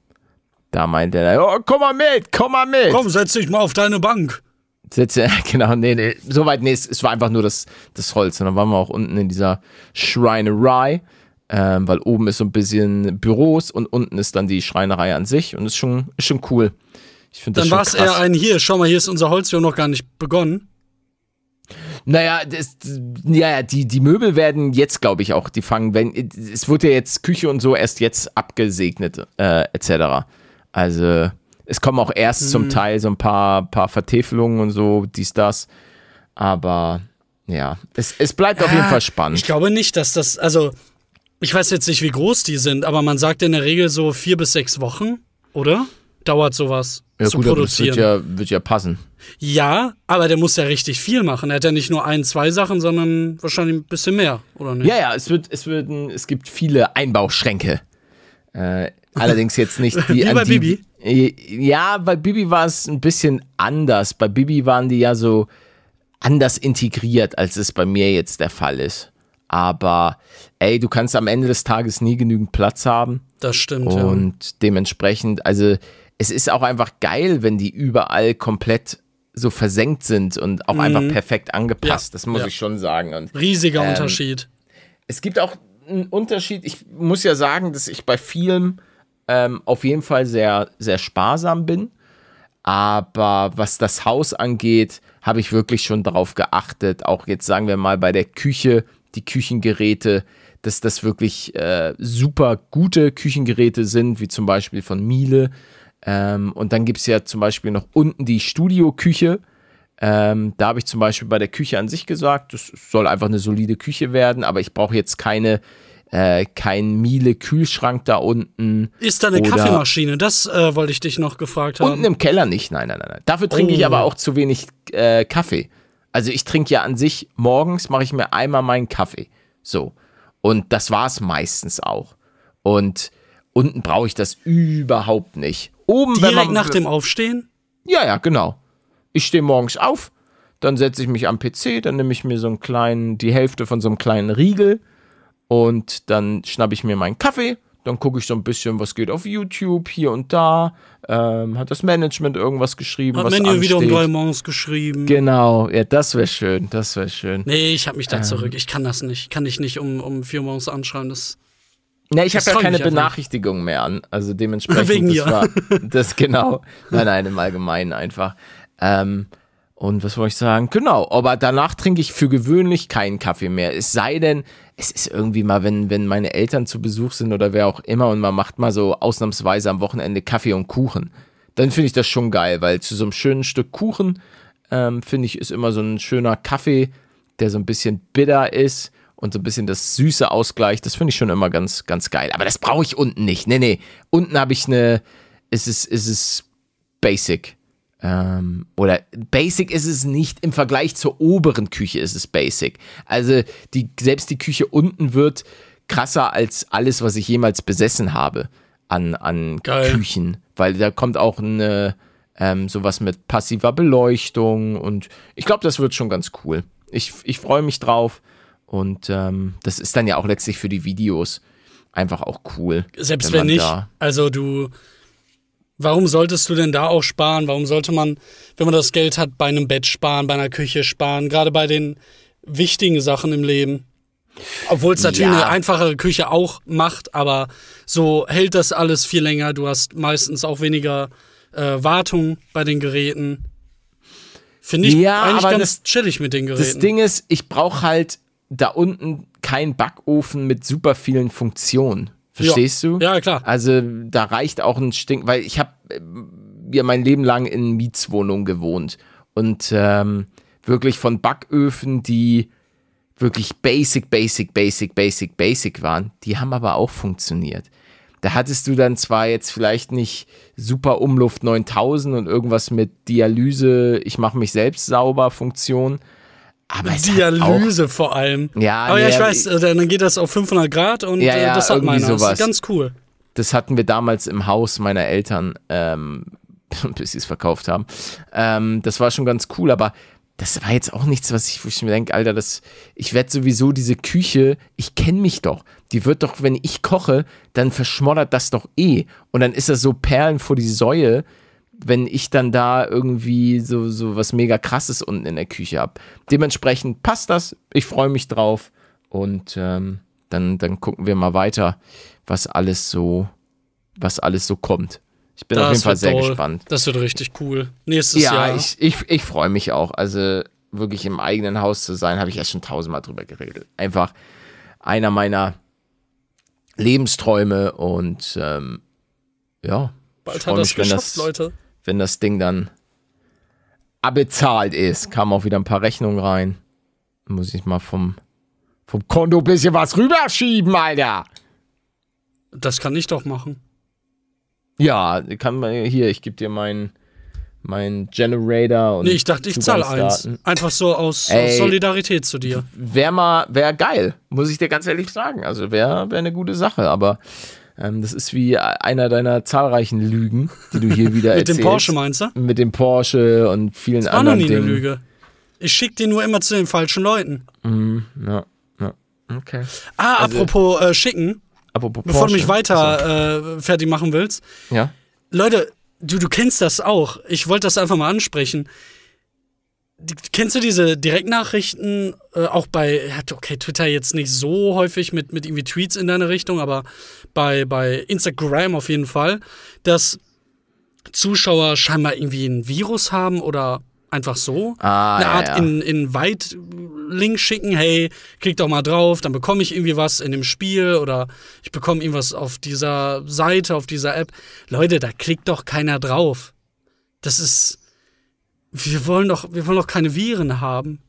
da meinte er, oh, komm mal mit, komm mal mit. Komm, setz dich mal auf deine Bank. Sitze, genau, nee, nee, soweit, nee, es, es war einfach nur das, das Holz. Und dann waren wir auch unten in dieser Schreinerei. Ähm, weil oben ist so ein bisschen Büros und unten ist dann die Schreinerei an sich und ist schon, ist schon cool. Ich find das dann war es eher ein, hier, schau mal, hier ist unser Holz, wir haben noch gar nicht begonnen. Naja, das, ja, die, die Möbel werden jetzt, glaube ich, auch, die fangen, wenn, es wird ja jetzt Küche und so erst jetzt abgesegnet, äh, et cetera. Also, es kommen auch erst mhm. zum Teil so ein paar, paar Vertäfelungen und so, dies, das, aber ja, es, es bleibt ah, auf jeden Fall spannend. Ich glaube nicht, dass das, also ich weiß jetzt nicht, wie groß die sind, aber man sagt in der Regel so vier bis sechs Wochen, oder? Dauert sowas ja, zu gut, produzieren. Ja, gut, das wird ja passen. Ja, aber der muss ja richtig viel machen. Er hat ja nicht nur ein, zwei Sachen, sondern wahrscheinlich ein bisschen mehr, oder nicht? Ja, ja, es wird, es wird, es gibt viele Einbauschränke. Äh, allerdings jetzt nicht die. Wie bei die, Bibi? Äh, ja, bei Bibi war es ein bisschen anders. Bei Bibi waren die ja so anders integriert, als es bei mir jetzt der Fall ist. Aber ey, du kannst am Ende des Tages nie genügend Platz haben. Das stimmt, und ja. Und dementsprechend, also es ist auch einfach geil, wenn die überall komplett so versenkt sind und auch mhm. einfach perfekt angepasst. Ja, das muss ja. ich schon sagen. Und, riesiger ähm, Unterschied. Es gibt auch einen Unterschied. Ich muss ja sagen, dass ich bei vielem ähm, auf jeden Fall sehr, sehr sparsam bin. Aber was das Haus angeht, habe ich wirklich schon darauf geachtet. Auch jetzt sagen wir mal bei der Küche, die Küchengeräte, dass das wirklich äh, super gute Küchengeräte sind, wie zum Beispiel von Miele. Ähm, und dann gibt es ja zum Beispiel noch unten die Studioküche. Ähm, da habe ich zum Beispiel bei der Küche an sich gesagt, das soll einfach eine solide Küche werden, aber ich brauche jetzt keine, äh, keinen Miele-Kühlschrank da unten. Ist da eine Kaffeemaschine? Das äh, wollte ich dich noch gefragt haben. Unten im Keller nicht, nein, nein, nein. nein. Dafür trinke oh. ich aber auch zu wenig äh, Kaffee. Also ich trinke ja an sich, morgens mache ich mir einmal meinen Kaffee. So. Und das war es meistens auch. Und unten brauche ich das überhaupt nicht. Oben, direkt wenn man, nach dem Aufstehen? Ja, ja, genau. Ich stehe morgens auf, dann setze ich mich am P C, dann nehme ich mir so einen kleinen, die Hälfte von so einem kleinen Riegel und dann schnappe ich mir meinen Kaffee. Dann gucke ich so ein bisschen, was geht auf YouTube, hier und da. Ähm, hat das Management irgendwas geschrieben, hat was Manuel ansteht. Wieder um drei morgens geschrieben. Genau, ja, das wäre schön, das wäre schön. Nee, ich habe mich da ähm. zurück, ich kann das nicht. Kann ich nicht um, um vier morgens anschreiben, das... Nee, ich habe ja keine Benachrichtigung mehr an, also dementsprechend... Wegen das war das, genau. Nein, nein, im Allgemeinen einfach. Ähm, und was wollte ich sagen? Genau, aber danach trinke ich für gewöhnlich keinen Kaffee mehr. Es sei denn... Es ist irgendwie mal, wenn, wenn meine Eltern zu Besuch sind oder wer auch immer und man macht mal so ausnahmsweise am Wochenende Kaffee und Kuchen, dann finde ich das schon geil, weil zu so einem schönen Stück Kuchen, ähm, finde ich, ist immer so ein schöner Kaffee, der so ein bisschen bitter ist und so ein bisschen das Süße ausgleicht. Das finde ich schon immer ganz, ganz geil. Aber das brauche ich unten nicht. Nee, nee. Unten habe ich eine, es ist, es ist basic. Ähm, oder basic ist es nicht, im Vergleich zur oberen Küche ist es basic. Also die, selbst die Küche unten wird krasser als alles, was ich jemals besessen habe an, an Küchen. Weil da kommt auch eine, ähm, sowas mit passiver Beleuchtung und ich glaube, das wird schon ganz cool. Ich, ich freue mich drauf und ähm, das ist dann ja auch letztlich für die Videos einfach auch cool. Selbst wenn, wenn nicht, also du, warum solltest du denn da auch sparen? Warum sollte man, wenn man das Geld hat, bei einem Bett sparen, bei einer Küche sparen, gerade bei den wichtigen Sachen im Leben? Obwohl es natürlich ja. eine einfachere Küche auch macht, aber so hält das alles viel länger. Du hast meistens auch weniger äh, Wartung bei den Geräten. Finde ich ja, eigentlich aber ganz das, chillig mit den Geräten. Das Ding ist, ich brauche halt da unten keinen Backofen mit super vielen Funktionen. Verstehst ja. du? Ja, klar. Also da reicht auch ein Stink, weil ich habe ja mein Leben lang in Mietswohnungen gewohnt und ähm, wirklich von Backöfen, die wirklich basic, basic, basic, basic, basic waren, die haben aber auch funktioniert. Da hattest du dann zwar jetzt vielleicht nicht super Umluft neuntausend und irgendwas mit Dialyse, ich mache mich selbst sauber Funktion, aber Dialyse auch, vor allem. Ja, aber nee, ja, ich weiß, dann geht das auf fünfhundert Grad und ja, ja, das hat meiner. Sowas. Das ist ganz cool. Das hatten wir damals im Haus meiner Eltern, ähm, bis sie es verkauft haben. Ähm, das war schon ganz cool, aber das war jetzt auch nichts, was ich, wo ich mir denke, Alter, das, ich werde sowieso diese Küche, ich kenne mich doch, die wird doch, wenn ich koche, dann verschmoddert das doch eh. Und dann ist das so Perlen vor die Säue, wenn ich dann da irgendwie so, so was mega Krasses unten in der Küche habe. Dementsprechend passt das, ich freue mich drauf. Und ähm, dann, dann gucken wir mal weiter, was alles so, was alles so kommt. Ich bin das auf jeden Fall sehr doll. gespannt. Das wird richtig cool. Nächstes ja, Jahr. Ja, ich, ich, ich freue mich auch. Also wirklich im eigenen Haus zu sein, habe ich ja schon tausendmal drüber geredet. Einfach einer meiner Lebensträume und ähm, ja. Bald hat das geschafft, Leute. Wenn das Ding dann abbezahlt ist, kamen auch wieder ein paar Rechnungen rein. Muss ich mal vom, vom Konto ein bisschen was rüberschieben, Alter. Das kann ich doch machen. Ja, kann man hier, ich gebe dir meinen mein Generator und. Nee, ich dachte, ich zahle eins. Einfach so aus, Ey, aus Solidarität zu dir. Wär mal, wär geil, muss ich dir ganz ehrlich sagen. Also wäre wär eine gute Sache, aber ähm, das ist wie einer deiner zahlreichen Lügen, die du hier wieder mit erzählst. Mit dem Porsche meinst du? Mit dem Porsche und vielen das anderen Dingen. Das war noch nie eine Lüge. Ich schick dir nur immer zu den falschen Leuten. Mhm, ja, ja. Okay. Ah, also, apropos äh, schicken. Apropos Bevor Porsche. du mich weiter so. äh, fertig machen willst. Ja. Leute, du, du kennst das auch. Ich wollte das einfach mal ansprechen. Die, kennst du diese Direktnachrichten? Äh, auch bei, okay, Twitter jetzt nicht so häufig mit, mit irgendwie Tweets in deine Richtung, aber bei, bei Instagram auf jeden Fall, dass Zuschauer scheinbar irgendwie ein Virus haben oder einfach so. Ah, eine ja, Art ja. in, in weit Link schicken, hey, klick doch mal drauf, dann bekomme ich irgendwie was in dem Spiel oder ich bekomme irgendwas auf dieser Seite, auf dieser App. Leute, da klickt doch keiner drauf. Das ist, wir wollen doch, wir wollen doch keine Viren haben.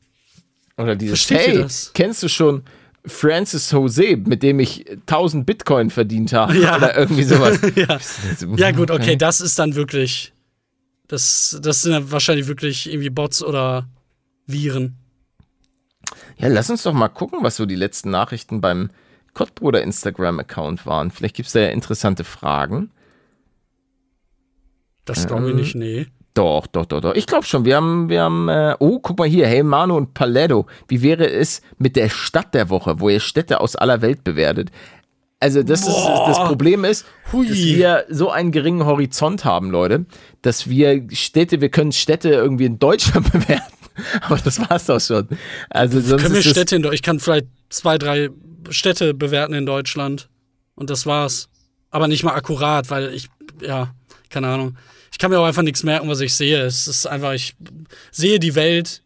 Oder dieses, hey, das? Kennst du schon Francis Jose, mit dem ich tausend Bitcoin verdient habe? Ja. Oder irgendwie sowas. ja. ja gut, okay, das ist dann wirklich, das, das sind dann wahrscheinlich wirklich irgendwie Bots oder Viren. Ja, lass uns doch mal gucken, was so die letzten Nachrichten beim Kottbruder Instagram-Account waren. Vielleicht gibt es da ja interessante Fragen. Das ähm, glaube ich nicht, nee. Doch, doch, doch, doch. Ich glaube schon, wir haben, wir haben, äh, oh, guck mal hier, hey Manu und Paletto, wie wäre es mit der Stadt der Woche, wo ihr Städte aus aller Welt bewertet? Also das, ist, das Problem ist, Hui. dass wir so einen geringen Horizont haben, Leute, dass wir Städte, wir können Städte irgendwie in Deutschland bewerten. Aber das war's doch schon. Also sonst Können wir Städte in Deutschland? Ich kann vielleicht zwei, drei Städte bewerten in Deutschland. Und das war's. Aber nicht mal akkurat, weil ich, ja, keine Ahnung. Ich kann mir auch einfach nichts merken, was ich sehe. Es ist einfach, ich sehe die Welt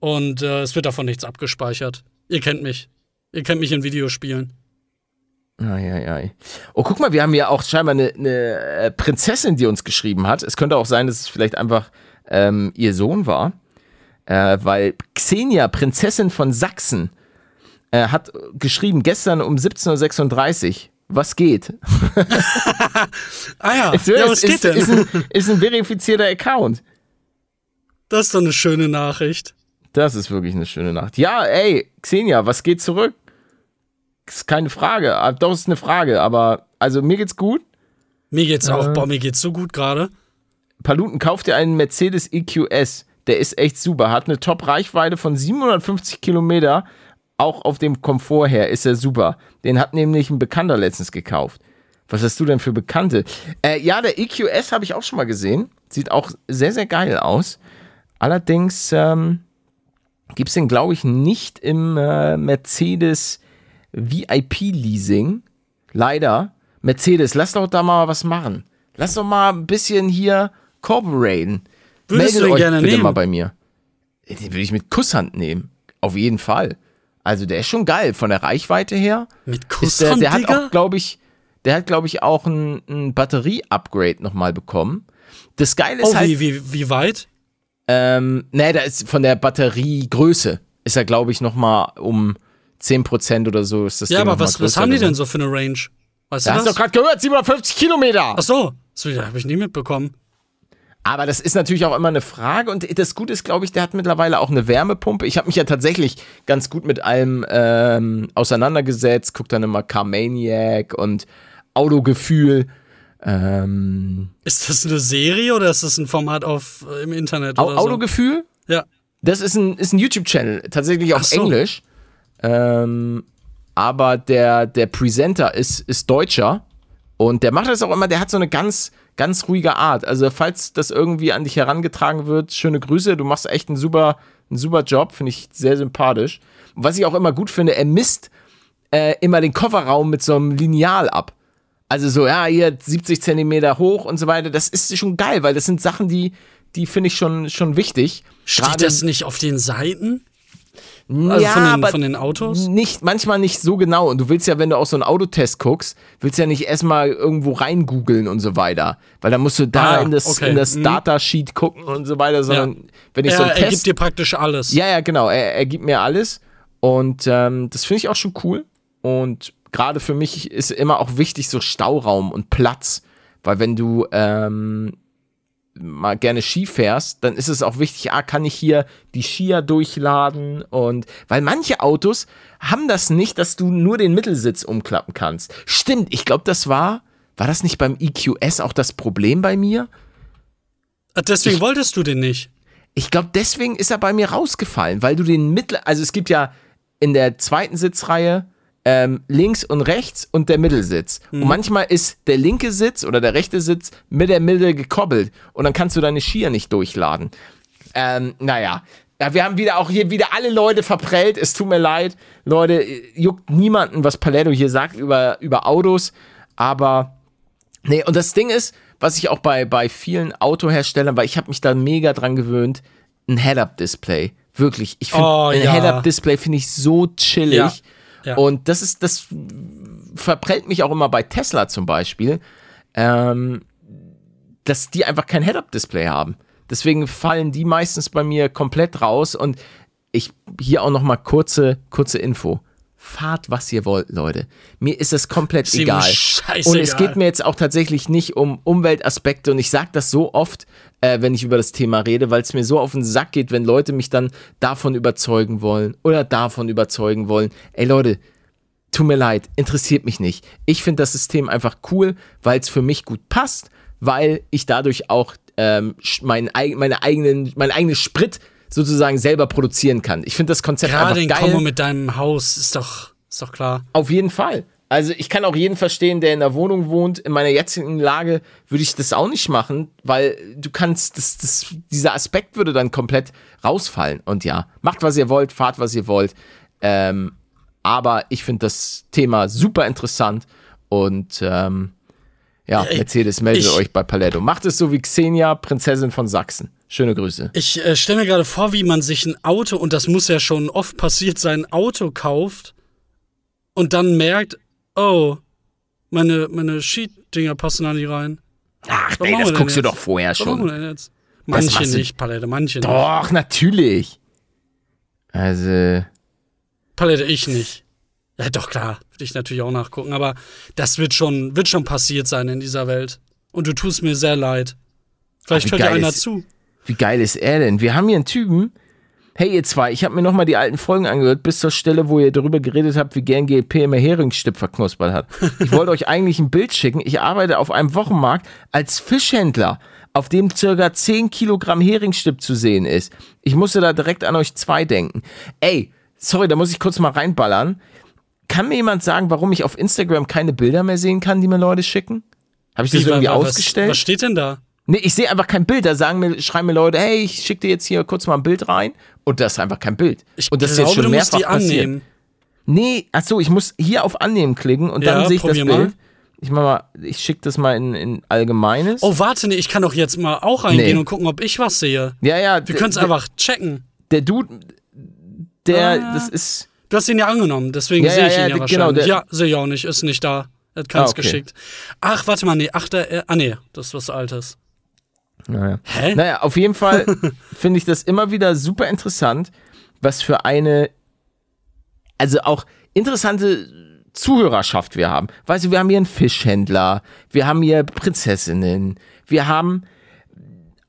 und äh, es wird davon nichts abgespeichert. Ihr kennt mich. Ihr kennt mich in Videospielen. Ai, ai, ai. Oh, guck mal, wir haben ja auch scheinbar eine, eine Prinzessin, die uns geschrieben hat. Es könnte auch sein, dass es vielleicht einfach ähm, ihr Sohn war. Äh, weil Xenia, Prinzessin von Sachsen, äh, hat geschrieben, gestern um siebzehn Uhr sechsunddreißig, was geht? ah ja, es, ja was ist, geht denn? Ist ein, ist ein verifizierter Account. Das ist doch eine schöne Nachricht. Das ist wirklich eine schöne Nachricht. Ja, ey, Xenia, was geht zurück? Ist keine Frage, doch ist eine Frage, aber also mir geht's gut. Mir geht's auch, äh, boah, mir geht's so gut gerade. Paluten, kauft dir einen Mercedes-E Q S. Der ist echt super, hat eine Top-Reichweite von siebenhundertfünfzig Kilometer auch auf dem Komfort her ist er super. Den hat nämlich ein Bekannter letztens gekauft. Was hast du denn für Bekannte? Äh, ja, der E Q S habe ich auch schon mal gesehen. Sieht auch sehr, sehr geil aus. Allerdings ähm, gibt es den, glaube ich, nicht im äh, Mercedes V I P-Leasing. Leider. Mercedes, lass doch da mal was machen. Lass doch mal ein bisschen hier corporaten. Würdest Meldet du den euch gerne bitte nehmen? Mal bei mir. Den würde ich mit Kusshand nehmen. Auf jeden Fall. Also der ist schon geil. Von der Reichweite her. Mit Kusshand, der, der Digga? Hat auch, glaube ich... Der hat, glaube ich, auch ein, ein Batterie-Upgrade nochmal bekommen. Das Geile ist oh, halt... Oh, wie, wie, wie weit? Ähm, nee, da ist von der Batteriegröße ist er, glaube ich, nochmal um zehn Prozent oder so ist das ja, Ding. Ja, aber was, was haben die denn so für eine Range? Weißt du das? Hast du gerade gehört, siebenhundertfünfzig Kilometer! Ach so, das habe ich nie mitbekommen. Aber das ist natürlich auch immer eine Frage und das Gute ist, glaube ich, der hat mittlerweile auch eine Wärmepumpe. Ich habe mich ja tatsächlich ganz gut mit allem ähm, auseinandergesetzt, guck dann immer Car-Maniac und Autogefühl. Ähm, ist das eine Serie oder ist das ein Format auf im Internet? Oder Autogefühl? So? Ja. Das ist ein, ist ein YouTube-Channel, tatsächlich auf so. Englisch. Ähm, aber der, der Presenter ist, ist Deutscher und der macht das auch immer, der hat so eine ganz, ganz ruhige Art. Also falls das irgendwie an dich herangetragen wird, schöne Grüße, du machst echt einen super, einen super Job, finde ich sehr sympathisch. Und was ich auch immer gut finde, er misst äh, immer den Kofferraum mit so einem Lineal ab. Also so, ja, hier siebzig Zentimeter hoch und so weiter. Das ist schon geil, weil das sind Sachen, die, die finde ich schon, schon wichtig. Steht Gerade das nicht auf den Seiten? Also ja, von, den, aber von den Autos? Nicht, manchmal nicht so genau. Und du willst ja, wenn du auch so einen Autotest guckst, willst ja nicht erstmal irgendwo rein googeln und so weiter. Weil dann musst du da ah, in das, okay. in das mhm. Datasheet gucken und so weiter. Sondern ja. wenn ich er, so einen Test, er gibt dir praktisch alles. Ja, ja, genau. Er, er gibt mir alles. Und ähm, das finde ich auch schon cool. Und gerade für mich ist immer auch wichtig so Stauraum und Platz, weil wenn du ähm, mal gerne Ski fährst, dann ist es auch wichtig, ah, kann ich hier die Skier durchladen und, weil manche Autos haben das nicht, dass du nur den Mittelsitz umklappen kannst. Stimmt, ich glaube, das war, war das nicht beim E Q S auch das Problem bei mir? Deswegen ich, wolltest du den nicht? Ich glaube, deswegen ist er bei mir rausgefallen, weil du den Mittel, also es gibt ja in der zweiten Sitzreihe Ähm, links und rechts und der Mittelsitz. Hm. Und manchmal ist der linke Sitz oder der rechte Sitz mit der Mitte gekoppelt und dann kannst du deine Skier nicht durchladen. Ähm, naja. Ja, wir haben wieder auch hier wieder alle Leute verprellt. Es tut mir leid. Leute, juckt niemanden, was Paletto hier sagt über, über Autos. Aber, nee, und das Ding ist, was ich auch bei, bei vielen Autoherstellern, weil ich habe mich da mega dran gewöhnt, ein Head-Up-Display. Wirklich. Ich finde, oh, ein ja. Head-Up-Display finde ich so chillig. Ja. Ja. Und das ist, das verprellt mich auch immer bei Tesla zum Beispiel, ähm, dass die einfach kein Head-Up-Display haben. Deswegen fallen die meistens bei mir komplett raus. Und ich hier auch noch mal kurze, kurze Info. Fahrt, was ihr wollt, Leute. Mir ist das komplett Sie egal. Und es geht mir jetzt auch tatsächlich nicht um Umweltaspekte. Und ich sage das so oft, äh, wenn ich über das Thema rede, weil es mir so auf den Sack geht, wenn Leute mich dann davon überzeugen wollen oder davon überzeugen wollen. Ey, Leute, tut mir leid, interessiert mich nicht. Ich finde das System einfach cool, weil es für mich gut passt, weil ich dadurch auch ähm, mein, meine eigenen, mein eigenes Sprit sozusagen selber produzieren kann. Ich finde das Konzept Gerade einfach geil. Gerade in Kombo mit deinem Haus, ist doch, ist doch klar. Auf jeden Fall. Also ich kann auch jeden verstehen, der in der Wohnung wohnt. In meiner jetzigen Lage würde ich das auch nicht machen, weil du kannst, das, das, dieser Aspekt würde dann komplett rausfallen. Und ja, macht, was ihr wollt, fahrt, was ihr wollt. Ähm, aber ich finde das Thema super interessant und ähm, ja, ich, Mercedes, meldet ich, euch bei Paletto. Macht es so wie Xenia, Prinzessin von Sachsen. Schöne Grüße. Ich äh, stelle mir gerade vor, wie man sich ein Auto, und das muss ja schon oft passiert sein, ein Auto kauft und dann merkt, oh, meine, meine Sheet-Dinger passen da nicht rein. Ach, ey, das guckst du doch vorher schon. Manche nicht, Palette, manche nicht. Doch, natürlich. Also. Palette, ich nicht. Ja, doch, klar, würde ich natürlich auch nachgucken, aber das wird schon, wird schon passiert sein in dieser Welt. Und du tust mir sehr leid. Vielleicht hört ja einer zu. Wie geil ist er denn? Wir haben hier einen Typen. Hey ihr zwei, ich habe mir nochmal die alten Folgen angehört, bis zur Stelle, wo ihr darüber geredet habt, wie gern G L P immer Heringsstipp verknuspert hat. Ich wollte euch eigentlich ein Bild schicken. Ich arbeite auf einem Wochenmarkt als Fischhändler, auf dem ca. zehn Kilogramm Heringsstipp zu sehen ist. Ich musste da direkt an euch zwei denken. Ey, sorry, da muss ich kurz mal reinballern. Kann mir jemand sagen, warum ich auf Instagram keine Bilder mehr sehen kann, die mir Leute schicken? Habe ich das Wie, irgendwie was, ausgestellt? Was steht denn da? Nee, ich sehe einfach kein Bild. Da sagen mir, schreiben mir Leute, hey, ich schicke dir jetzt hier kurz mal ein Bild rein. Und das ist einfach kein Bild. Ich und das glaube, ist jetzt schon mehrfach du musst die passiert. Annehmen. Nee, achso, ich muss hier auf Annehmen klicken und ja, dann sehe ich das Bild. Mal. Ich mach mal, ich schicke das mal in, in Allgemeines. Oh, warte, nee, ich kann doch jetzt mal auch reingehen nee. und gucken, ob ich was sehe. Ja, ja. Wir d- können es d- einfach checken. Der Dude, der, ah, das ist... Du hast ihn ja angenommen, deswegen ja, sehe ich ja, ihn ja, ja wahrscheinlich. Genau, ja, sehe ich auch nicht, ist nicht da. Er hat keins ah, okay. geschickt. Ach, warte mal, nee, ach, da, äh, ah, nee, das ist was Altes. Naja. Hä? Naja, auf jeden Fall finde ich das immer wieder super interessant, was für eine, also auch interessante Zuhörerschaft wir haben. Weißt du, wir haben hier einen Fischhändler, wir haben hier Prinzessinnen, wir haben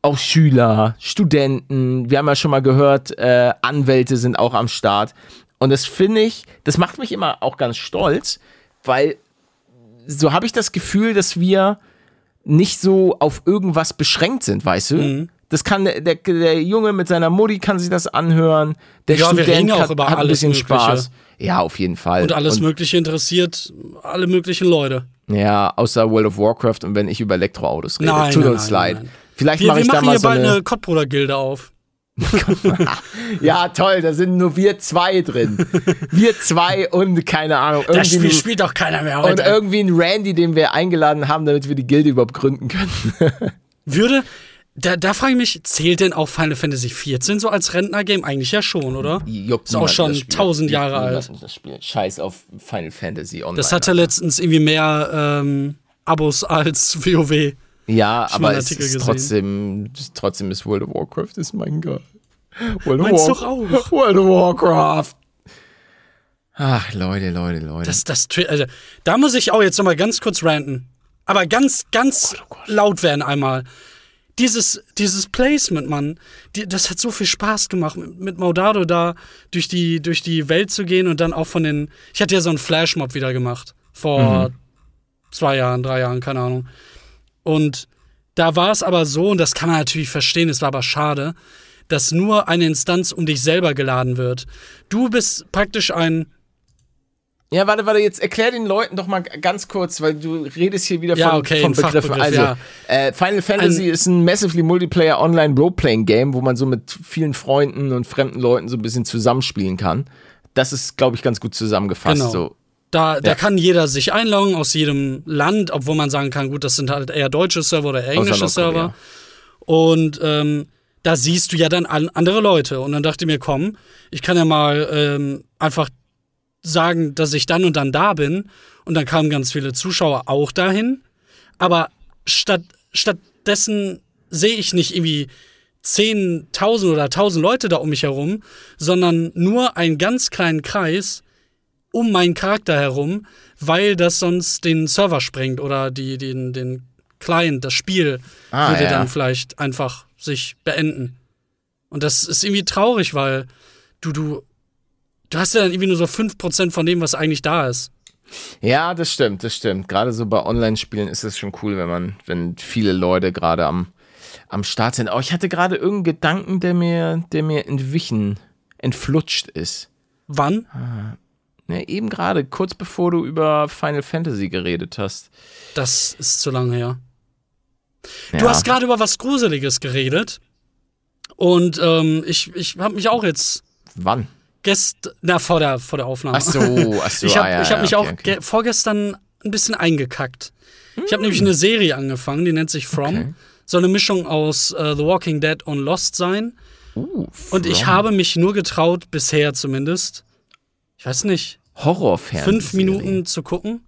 auch Schüler, Studenten, wir haben ja schon mal gehört, äh, Anwälte sind auch am Start. Und das finde ich, das macht mich immer auch ganz stolz, weil so habe ich das Gefühl, dass wir nicht so auf irgendwas beschränkt sind, weißt du? Mhm. Das kann der, der, der Junge mit seiner Mutti kann sich das anhören. Der ja, Student wir reden auch kann, über hat alles ein bisschen Mögliche. Spaß. Ja, auf jeden Fall. Und alles und, Mögliche interessiert alle möglichen Leute. Ja, außer World of Warcraft und wenn ich über Elektroautos rede. Nein, tut nein, uns nein, leid. Nein. Vielleicht wir, mache wir ich da mal so eine... Wir machen hier bald eine Kottbrudergilde auf. Ja, toll, da sind nur wir zwei drin. Wir zwei und keine Ahnung. Das Spiel spielt doch keiner mehr heute. Und irgendwie ein Randy, den wir eingeladen haben, damit wir die Gilde überhaupt gründen können. Würde... Da, da frage ich mich, zählt denn auch Final Fantasy vierzehn so als Rentner-Game? Eigentlich ja schon, oder? Juckt ist auch schon tausend Jahre alt. Das Spiel. Scheiß auf Final Fantasy Online. Das hatte letztens irgendwie mehr ähm, Abos als WoW. Ja, aber es ist trotzdem, trotzdem ist World of Warcraft ist mein Gott. World of Meinst War- doch auch. World of Warcraft. Ach, Leute, Leute, Leute. Das, das, also, da muss ich auch jetzt nochmal ganz kurz ranten. Aber ganz, ganz oh Gott, oh Gott. laut werden einmal. Dieses, dieses Placement, Mann, die, das hat so viel Spaß gemacht, mit, mit Maudado da durch die, durch die Welt zu gehen und dann auch von den. Ich hatte ja so einen Flashmob wieder gemacht. Vor mhm. zwei Jahren, drei Jahren, keine Ahnung. Und da war es aber so, und das kann man natürlich verstehen, es war aber schade, dass nur eine Instanz um dich selber geladen wird. Du bist praktisch ein. Ja, warte, warte, jetzt erklär den Leuten doch mal ganz kurz, weil du redest hier wieder von, ja, okay, von Begriffen. Also, ja. äh, Final Fantasy ein, ist ein massively multiplayer online Roleplaying Game, wo man so mit vielen Freunden und fremden Leuten so ein bisschen zusammenspielen kann. Das ist, glaube ich, ganz gut zusammengefasst. Genau. So. Da, ja. da kann jeder sich einloggen aus jedem Land, obwohl man sagen kann, gut, das sind halt eher deutsche Server oder eher englische Server. Und ähm, da siehst du ja dann an, andere Leute. Und dann dachte ich mir, komm, ich kann ja mal ähm, einfach sagen, dass ich dann und dann da bin. Und dann kamen ganz viele Zuschauer auch dahin. Aber statt, stattdessen sehe ich nicht irgendwie zehntausend oder tausend Leute da um mich herum, sondern nur einen ganz kleinen Kreis um meinen Charakter herum, weil das sonst den Server sprengt oder die, den, den Client, das Spiel ah, würde ja. dann vielleicht einfach sich beenden. Und das ist irgendwie traurig, weil du, du Du hast ja dann irgendwie nur so fünf Prozent von dem, was eigentlich da ist. Ja, das stimmt, das stimmt. Gerade so bei Online-Spielen ist es schon cool, wenn man, wenn viele Leute gerade am, am Start sind. Aber ich hatte gerade irgendeinen Gedanken, der mir, der mir entwichen, entflutscht ist. Wann? Ah, ne, eben gerade, kurz bevor du über Final Fantasy geredet hast. Das ist zu lange her. Ja. Du hast gerade über was Gruseliges geredet. Und ähm, ich, ich hab mich auch jetzt. Wann? Gest- na, vor der, vor der Aufnahme. Ach so, ach so. Ich habe ah, ja, hab ja, mich okay, auch okay. Ge- vorgestern ein bisschen eingekackt. Mm. Ich habe nämlich eine Serie angefangen, die nennt sich From. Okay. Soll eine Mischung aus uh, The Walking Dead und Lost sein. Uh, und ich habe mich nur getraut, bisher zumindest, ich weiß nicht, Horrorfernsehen. Fünf Minuten zu gucken.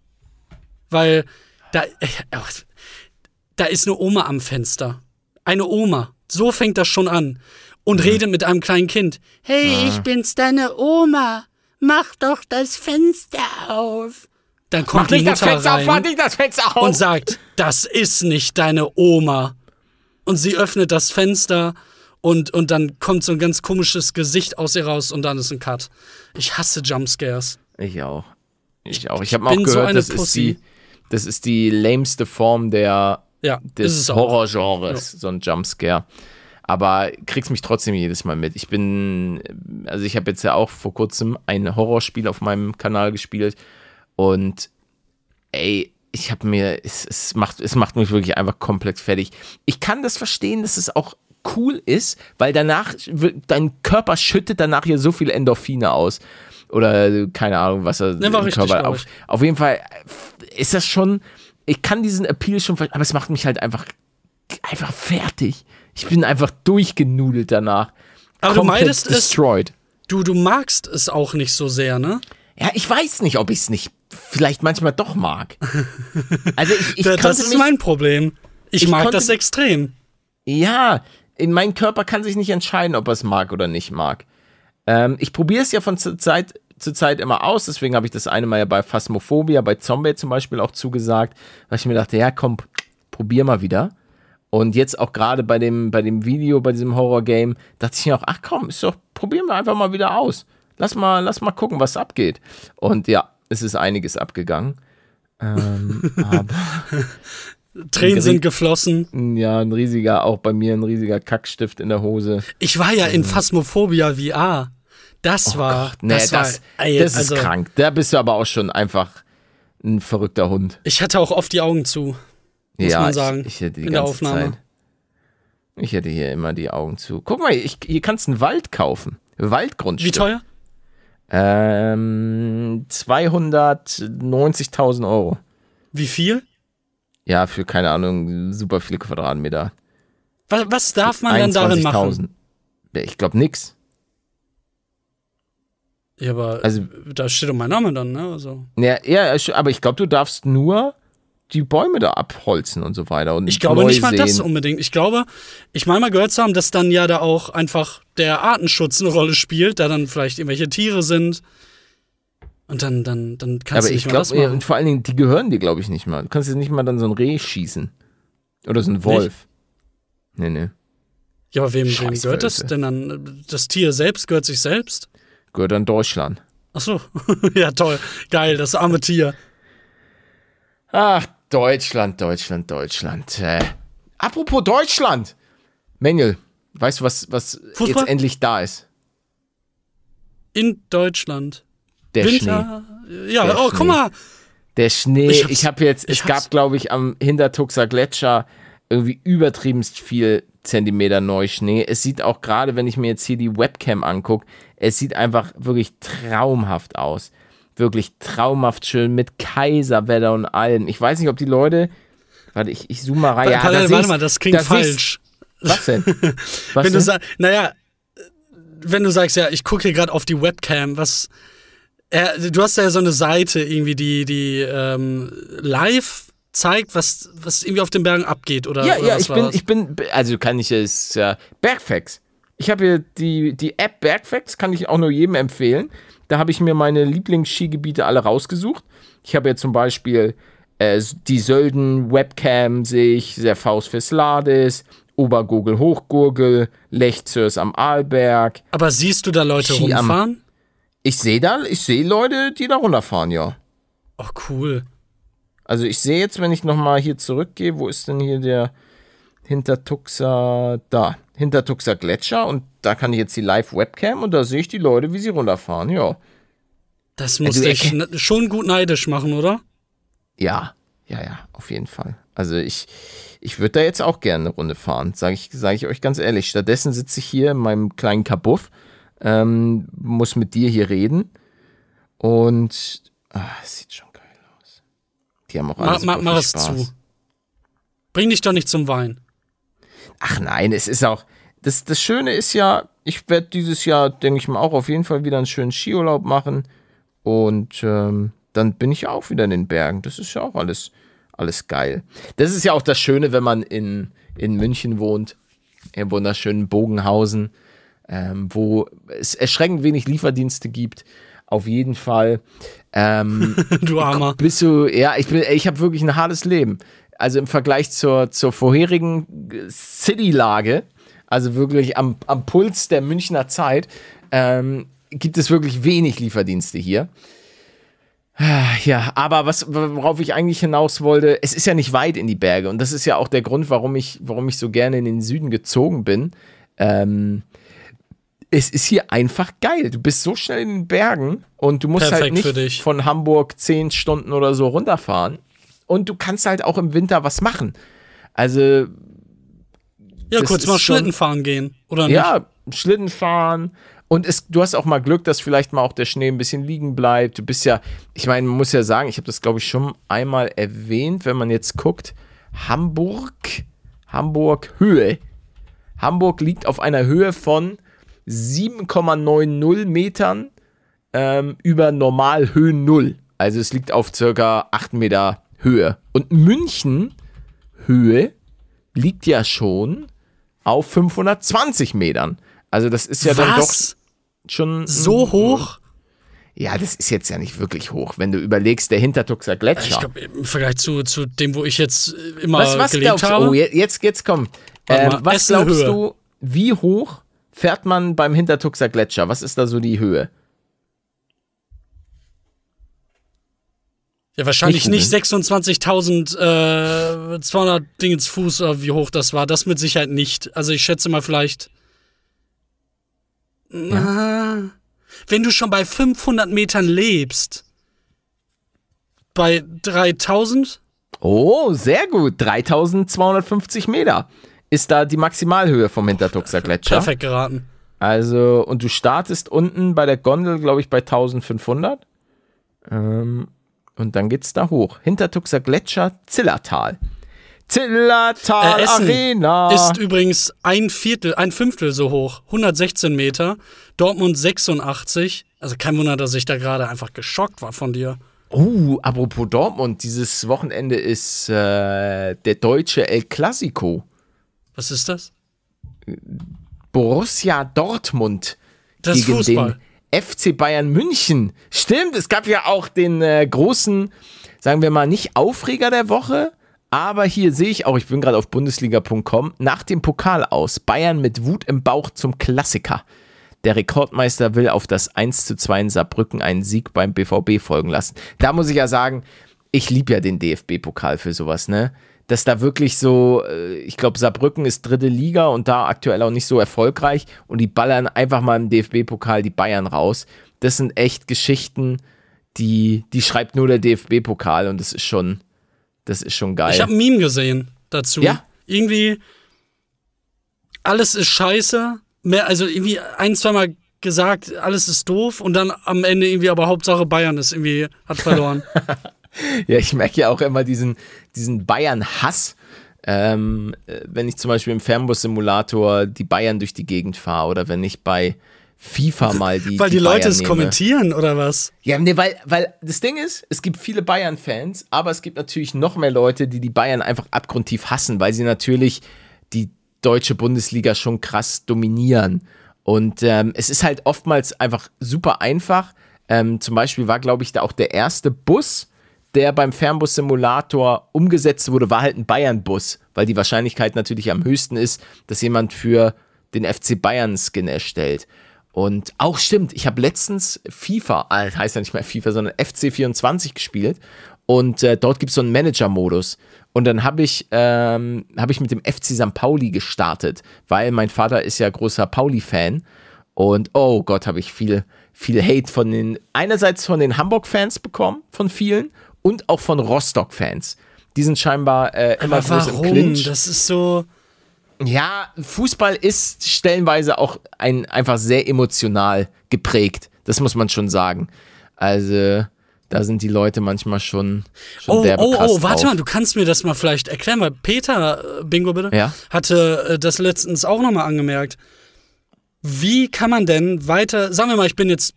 Weil da, äh, da ist eine Oma am Fenster. Eine Oma. So fängt das schon an. Und redet mit einem kleinen Kind. Hey, ah. ich bin's, deine Oma. Mach doch das Fenster auf. Dann kommt mach die Mutter das Fenster rein auf, mach nicht das Fenster auf. Und sagt, das ist nicht deine Oma. Und sie öffnet das Fenster und, und dann kommt so ein ganz komisches Gesicht aus ihr raus und dann ist ein Cut. Ich hasse Jumpscares. Ich auch. Ich auch. Ich habe auch gehört, so das, ist die, das ist die lämste Form der, ja, des Horrorgenres, ja. so ein Jumpscare. aber kriegst mich trotzdem jedes Mal mit. Ich bin, also ich habe jetzt ja auch vor kurzem ein Horrorspiel auf meinem Kanal gespielt und ey, ich habe mir, es, es macht, es macht mich wirklich einfach komplett fertig. Ich kann das verstehen, dass es auch cool ist, weil danach, dein Körper schüttet danach hier so viel Endorphine aus. Oder keine Ahnung, was er im Körper auf, auf jeden Fall ist das schon, ich kann diesen Appeal schon, aber es macht mich halt einfach einfach fertig. Ich bin einfach durchgenudelt danach. Aber komplett du meidest destroyed. Es, du, du magst es auch nicht so sehr, ne? Ja, ich weiß nicht, ob ich es nicht vielleicht manchmal doch mag. Also ich, ich das konnte ist mich, mein Problem. Ich, ich mag konnte, das extrem. Ja, in mein Körper kann sich nicht entscheiden, ob er es mag oder nicht mag. Ähm, ich probiere es ja von Zeit zu Zeit immer aus, deswegen habe ich das eine Mal ja bei Phasmophobia, bei Zombie zum Beispiel auch zugesagt, weil ich mir dachte, ja komm, probier mal wieder. Und jetzt auch gerade bei dem, bei dem Video, bei diesem Horror-Game, dachte ich mir auch, ach komm, ist doch, probieren wir einfach mal wieder aus. Lass mal, lass mal gucken, was abgeht. Und ja, es ist einiges abgegangen. Ähm, aber Tränen sind geflossen. Ja, ein riesiger, auch bei mir ein riesiger Kackstift in der Hose. Ich war ja in Phasmophobia V R. Das oh war, Gott, nee, das, das, war ey, das ist also, krank. Da bist du aber auch schon einfach ein verrückter Hund. Ich hatte auch oft die Augen zu. Muss ja, man sagen, ich, ich hätte die in ganze der Aufnahme. Zeit. Ich hätte hier immer die Augen zu. Guck mal, ich, hier kannst du einen Wald kaufen. Waldgrundstück. Wie teuer? Ähm, zweihundertneunzigtausend Euro. Wie viel? Ja, für, keine Ahnung, super viele Quadratmeter. Was, was darf man dann darin machen? Ich glaube, nix. Ja, aber also, da steht doch mein Name dann, ne? Also. Ja, ja, aber ich glaube, du darfst nur die Bäume da abholzen und so weiter. Und ich glaube nicht mal das unbedingt. Ich glaube, ich meine mal gehört zu haben, dass dann ja da auch einfach der Artenschutz eine Rolle spielt, da dann vielleicht irgendwelche Tiere sind. Und dann, dann, dann kannst aber du nicht ich mal glaub, das machen. Und vor allen Dingen, die gehören dir, glaube ich, nicht mal. Du kannst jetzt nicht mal dann so ein Reh schießen. Oder so ein Wolf. Nicht? Nee, nee. Ja, aber wem, wem gehört das denn dann? Das Tier selbst gehört sich selbst? Gehört an Deutschland. Ach so. Ja, toll. Geil, das arme Tier. Ach, Deutschland, Deutschland, Deutschland. Äh. Apropos Deutschland. Manuel, weißt du, was, was jetzt endlich da ist? In Deutschland. Der Winter. Schnee. Ja, der oh, Schnee. Guck mal. Der Schnee. Ich, ich habe jetzt, ich es hab's. gab, glaube ich, am Hintertuxer Gletscher irgendwie übertriebenst viel Zentimeter Neuschnee. Es sieht auch gerade, wenn ich mir jetzt hier die Webcam angucke, es sieht einfach wirklich traumhaft aus. Wirklich traumhaft schön mit Kaiserwetter und allem. Ich weiß nicht, ob die Leute. Warte, ich, ich zoome mal rein. Ja, warte, warte mal, das klingt da falsch. Was denn? Was wenn denn? Du sagst, naja, wenn du sagst, ja, ich gucke hier gerade auf die Webcam, was. Äh, du hast ja so eine Seite irgendwie, die, die ähm, live zeigt, was, was irgendwie auf den Bergen abgeht, oder? Ja, oder ja, was ich, war bin, das? ich bin, also kann ich es, äh, Bergfex. Ich habe hier die, die App Bergfex, kann ich auch nur jedem empfehlen. Da habe ich mir meine Lieblingsskigebiete alle rausgesucht. Ich habe jetzt zum Beispiel äh, die Sölden, Webcam sehe ich, der Faust fürs Lades, Obergurgel, Hochgurgel, Lechzörs am Arlberg. Aber siehst du da Leute Ski rumfahren? Am, ich sehe da, ich sehe Leute, die da runterfahren, ja. Oh, cool. Also ich sehe jetzt, wenn ich nochmal hier zurückgehe, wo ist denn hier der Hintertuxer, da, Hintertuxer Gletscher, und da kann ich jetzt die Live-Webcam und da sehe ich die Leute, wie sie runterfahren, ja. Das muss also, dich ich, schon gut neidisch machen, oder? Ja, ja, ja, auf jeden Fall. Also ich, ich würde da jetzt auch gerne eine Runde fahren, sage ich, sag ich euch ganz ehrlich. Stattdessen sitze ich hier in meinem kleinen Kabuff, ähm, muss mit dir hier reden und ach, sieht schon geil aus. Die haben auch alles ma, ma, mach es zu. Bring dich doch nicht zum Wein. Ach nein, es ist auch, das, das Schöne ist ja, ich werde dieses Jahr, denke ich mal, auch auf jeden Fall wieder einen schönen Skiurlaub machen und ähm, dann bin ich auch wieder in den Bergen. Das ist ja auch alles, alles geil. Das ist ja auch das Schöne, wenn man in, in München wohnt, im wunderschönen Bogenhausen, ähm, wo es erschreckend wenig Lieferdienste gibt. Auf jeden Fall. Ähm, du Armer. Bist du, ja, ich, bin, ich habe wirklich ein hartes Leben. Also im Vergleich zur, zur vorherigen City-Lage, also wirklich am, am Puls der Münchner Zeit, ähm, gibt es wirklich wenig Lieferdienste hier. Ja, aber was, worauf ich eigentlich hinaus wollte, es ist ja nicht weit in die Berge und das ist ja auch der Grund, warum ich, warum ich so gerne in den Süden gezogen bin. Ähm, es ist hier einfach geil. Du bist so schnell in den Bergen und du musst Perfekt halt nicht für dich. Von Hamburg zehn Stunden oder so runterfahren und du kannst halt auch im Winter was machen. Also ja, kurz mal Schlitten fahren gehen, oder nicht? Ja, Schlitten fahren. Und es, du hast auch mal Glück, dass vielleicht mal auch der Schnee ein bisschen liegen bleibt. Du bist ja, ich meine, man muss ja sagen, ich habe das, glaube ich, schon einmal erwähnt, wenn man jetzt guckt, Hamburg, Hamburg Höhe. Hamburg liegt auf einer Höhe von sieben Komma neunzig Metern ähm, über Normalhöhen null. Also es liegt auf circa acht Meter Höhe. Und München Höhe liegt ja schon auf fünfhundertzwanzig Metern. Also das ist ja Was? Dann doch schon... So hoch? Ja, das ist jetzt ja nicht wirklich hoch, wenn du überlegst, der Hintertuxer Gletscher. Ich glaube, im Vergleich zu, zu dem, wo ich jetzt immer was, was gelebt glaubst, habe. Oh, jetzt, jetzt komm. Ähm, mal, was Essen glaubst Höhe. Du, wie hoch fährt man beim Hintertuxer Gletscher? Was ist da so die Höhe? Ja, wahrscheinlich nicht sechsundzwanzigtausendzweihundert äh, Dingens Fuß, wie hoch das war. Das mit Sicherheit nicht. Also ich schätze mal vielleicht... Ja. Wenn du schon bei fünfhundert Metern lebst, bei dreitausend? Oh, sehr gut. dreitausendzweihundertfünfzig Meter ist da die Maximalhöhe vom Hintertuxer Gletscher. Perfekt geraten. Also, und du startest unten bei der Gondel, glaube ich, bei eintausendfünfhundert. Ähm, und dann geht's da hoch. Hintertuxer Gletscher, Zillertal. Zillertal äh, Essen Arena ist übrigens ein Viertel, ein Fünftel so hoch, hundertsechzehn Meter, Dortmund sechsundachtzig, also kein Wunder, dass ich da gerade einfach geschockt war von dir. Oh, apropos Dortmund, dieses Wochenende ist äh, der deutsche El Clasico. Was ist das? Borussia Dortmund das gegen Fußball. Den F C Bayern München. Stimmt, es gab ja auch den äh, großen, sagen wir mal, nicht Aufreger der Woche. Aber hier sehe ich auch, ich bin gerade auf bundesliga punkt com, nach dem Pokal aus. Bayern mit Wut im Bauch zum Klassiker. Der Rekordmeister will auf das eins zu zwei in Saarbrücken einen Sieg beim B V B folgen lassen. Da muss ich ja sagen, ich liebe ja den D F B-Pokal für sowas, ne? Dass da wirklich so, ich glaube, Saarbrücken ist dritte Liga und da aktuell auch nicht so erfolgreich. Und die ballern einfach mal im D F B-Pokal die Bayern raus. Das sind echt Geschichten, die, die schreibt nur der D F B-Pokal und das ist schon... Das ist schon geil. Ich habe ein Meme gesehen dazu. Ja? Irgendwie, alles ist scheiße. Mehr, also irgendwie ein, zweimal gesagt, alles ist doof. Und dann am Ende irgendwie, aber Hauptsache Bayern ist irgendwie, hat verloren. Ja, ich merke ja auch immer diesen, diesen Bayern-Hass. Ähm, wenn ich zum Beispiel im Fernbus-Simulator die Bayern durch die Gegend fahre oder wenn ich bei FIFA mal die Weil die, die Leute es kommentieren, oder was? Ja, nee, weil, weil das Ding ist, es gibt viele Bayern-Fans, aber es gibt natürlich noch mehr Leute, die die Bayern einfach abgrundtief hassen, weil sie natürlich die deutsche Bundesliga schon krass dominieren. Und ähm, es ist halt oftmals einfach super einfach. Ähm, zum Beispiel war, glaube ich, da auch der erste Bus, der beim Fernbus-Simulator umgesetzt wurde, war halt ein Bayern-Bus, weil die Wahrscheinlichkeit natürlich am höchsten ist, dass jemand für den F C Bayern-Skin erstellt. Und auch stimmt, ich habe letztens FIFA, also heißt ja nicht mehr FIFA, sondern F C vierundzwanzig gespielt und äh, dort gibt es so einen Manager-Modus und dann habe ich, ähm, hab ich mit dem F C Sankt Pauli gestartet, weil mein Vater ist ja großer Pauli-Fan und oh Gott, habe ich viel, viel Hate von den, einerseits von den Hamburg-Fans bekommen, von vielen und auch von Rostock-Fans. Die sind scheinbar äh, immer Aber groß warum? Im Clinch. Das ist so... Ja, Fußball ist stellenweise auch ein, einfach sehr emotional geprägt. Das muss man schon sagen. Also, da sind die Leute manchmal schon, schon oh, derbe Oh, oh, warte auf. mal, du kannst mir das mal vielleicht erklären, weil Peter, Bingo bitte, ja? hatte das letztens auch nochmal angemerkt. Wie kann man denn weiter, sagen wir mal, ich bin jetzt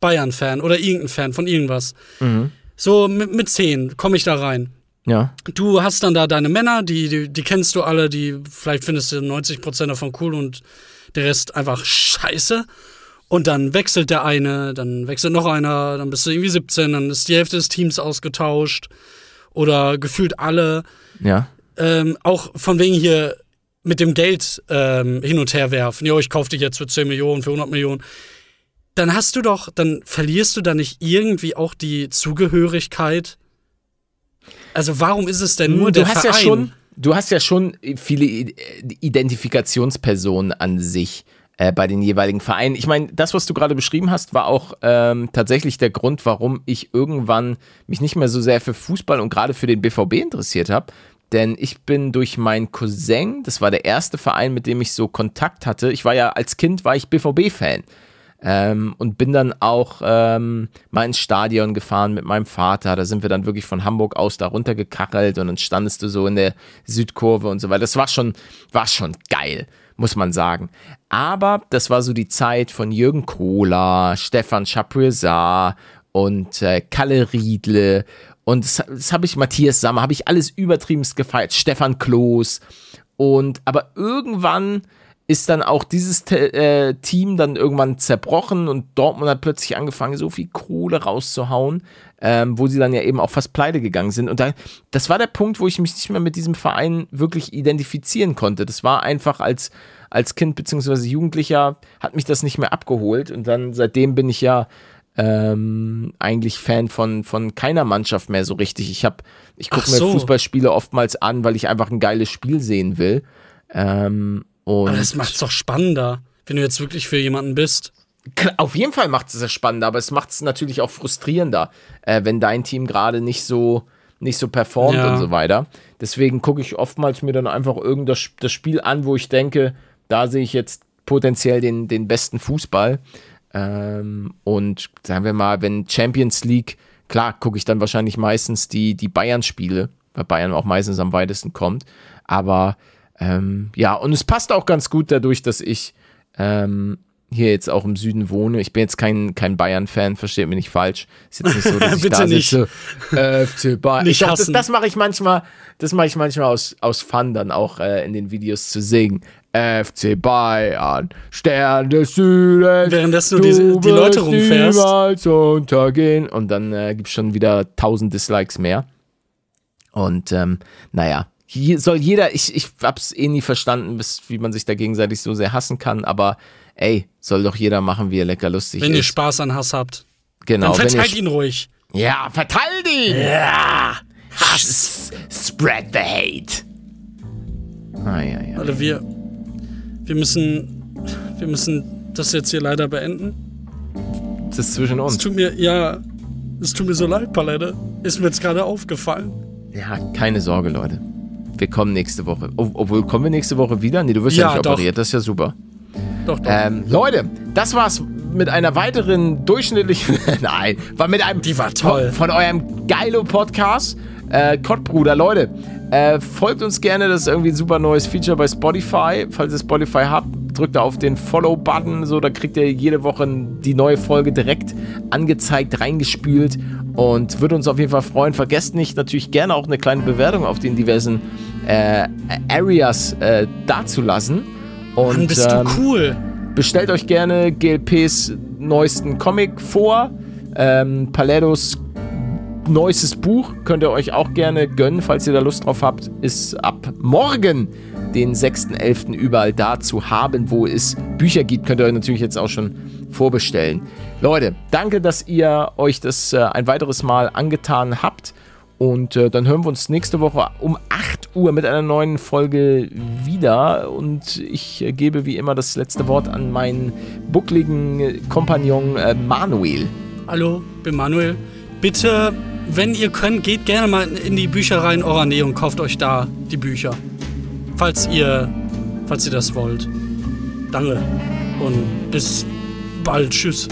Bayern-Fan oder irgendein Fan von irgendwas. Mhm. So mit, mit zehn komme ich da rein. Ja. Du hast dann da deine Männer, die, die, die kennst du alle, die vielleicht findest du neunzig Prozent davon cool und der Rest einfach scheiße. Und dann wechselt der eine, dann wechselt noch einer, dann bist du irgendwie siebzehn, dann ist die Hälfte des Teams ausgetauscht oder gefühlt alle. Ja. Ähm, auch von wegen hier mit dem Geld ähm, hin und her werfen. Jo, ich kauf dich jetzt für zehn Millionen, für hundert Millionen. dann hast du doch, dann verlierst du da nicht irgendwie auch die Zugehörigkeit? Also warum ist es denn nur du der hast Verein? Ja schon, du hast ja schon viele Identifikationspersonen an sich äh, bei den jeweiligen Vereinen. Ich meine, das, was du gerade beschrieben hast, war auch ähm, tatsächlich der Grund, warum ich irgendwann mich nicht mehr so sehr für Fußball und gerade für den B V B interessiert habe. Denn ich bin durch meinen Cousin, das war der erste Verein, mit dem ich so Kontakt hatte. Ich war ja als Kind, war ich B V B-Fan. Ähm, und bin dann auch ähm, mal ins Stadion gefahren mit meinem Vater. Da sind wir dann wirklich von Hamburg aus da runtergekachelt und dann standest du so in der Südkurve und so weiter. Das war schon, war schon geil, muss man sagen. Aber das war so die Zeit von Jürgen Kohler, Stefan Chapuisat und äh, Kalle Riedle. Und das, das habe ich, Matthias Sammer, habe ich alles übertriebenst gefeiert. Stefan Klos. Und aber irgendwann ist dann auch dieses äh, Team dann irgendwann zerbrochen und Dortmund hat plötzlich angefangen, so viel Kohle rauszuhauen, ähm, wo sie dann ja eben auch fast pleite gegangen sind. Und da, das war der Punkt, wo ich mich nicht mehr mit diesem Verein wirklich identifizieren konnte. Das war einfach als, als Kind bzw. Jugendlicher, hat mich das nicht mehr abgeholt. Und dann seitdem bin ich ja ähm, eigentlich Fan von, von keiner Mannschaft mehr so richtig. Ich, hab, ich gucke so. mir Fußballspiele oftmals an, weil ich einfach ein geiles Spiel sehen will. Ähm, Und aber das macht's doch spannender, wenn du jetzt wirklich für jemanden bist. Auf jeden Fall macht es es spannender, aber es macht es natürlich auch frustrierender, äh, wenn dein Team gerade nicht so, nicht so performt ja. und so weiter. Deswegen gucke ich oftmals mir dann einfach irgendein das, das Spiel an, wo ich denke, da sehe ich jetzt potenziell den, den besten Fußball. Ähm, und sagen wir mal, wenn Champions League, klar, gucke ich dann wahrscheinlich meistens die, die Bayern-Spiele, weil Bayern auch meistens am weitesten kommt. Aber Ähm, ja, und es passt auch ganz gut dadurch, dass ich ähm, hier jetzt auch im Süden wohne. Ich bin jetzt kein, kein Bayern-Fan, versteht mich nicht falsch. Ist jetzt nicht so, dass ich Bitte da nicht. sitze. Äh, F C Bayern. Nicht ich, das das mache ich manchmal, das mache ich manchmal aus, aus Fun dann auch äh, in den Videos zu singen. F C Bayern, Stern des Südens. Währenddessen du die, die Leute rumfährst. Niemals untergehen. Und dann äh, gibt es schon wieder tausend Dislikes mehr. Und ähm, naja. Hier soll jeder, ich, ich hab's eh nie verstanden, bis, wie man sich da gegenseitig so sehr hassen kann, aber ey, soll doch jeder machen, wie er lecker lustig wenn ist. Wenn ihr Spaß an Hass habt, genau, dann verteilt ihn ruhig. Ja, verteilt ihn! Ja! Hass! Spread the hate! Ah, ja, ja. Also wir, wir müssen, wir müssen das jetzt hier leider beenden. Das ist zwischen uns. Es tut mir, ja, es tut mir so leid, Palette. Ist mir jetzt gerade aufgefallen. Ja, keine Sorge, Leute. Wir kommen nächste Woche. Obwohl, kommen wir nächste Woche wieder? Nee, du wirst ja, ja nicht doch. operiert. Das ist ja super. Doch, doch. Ähm, Leute, das war's mit einer weiteren durchschnittlichen... Nein, war mit einem... Die war toll. Von eurem Geilo-Podcast. Äh, Kottbruder, Leute, äh, folgt uns gerne. Das ist irgendwie ein super neues Feature bei Spotify. Falls ihr Spotify habt, drückt da auf den Follow-Button. So, da kriegt ihr jede Woche die neue Folge direkt angezeigt, reingespült. Und würde uns auf jeden Fall freuen. Vergesst nicht, natürlich gerne auch eine kleine Bewertung auf den diversen äh, Areas äh, dazulassen. Und Mann, bist ähm, du cool. Bestellt euch gerne G L Ps neuesten Comic vor. Ähm, Palettos neuestes Buch könnt ihr euch auch gerne gönnen, falls ihr da Lust drauf habt. Ist ab morgen, den sechsten elften überall da zu haben, wo es Bücher gibt. Könnt ihr euch natürlich jetzt auch schon vorbestellen. Leute, danke, dass ihr euch das äh, ein weiteres Mal angetan habt. Und äh, dann hören wir uns nächste Woche um acht Uhr mit einer neuen Folge wieder. Und ich äh, gebe wie immer das letzte Wort an meinen buckligen äh, Kompagnon äh, Manuel. Hallo, bin Manuel. Bitte, wenn ihr könnt, geht gerne mal in die Büchereien eurer Nähe und kauft euch da die Bücher. Falls ihr, falls ihr das wollt. Danke und bis bald. Tschüss.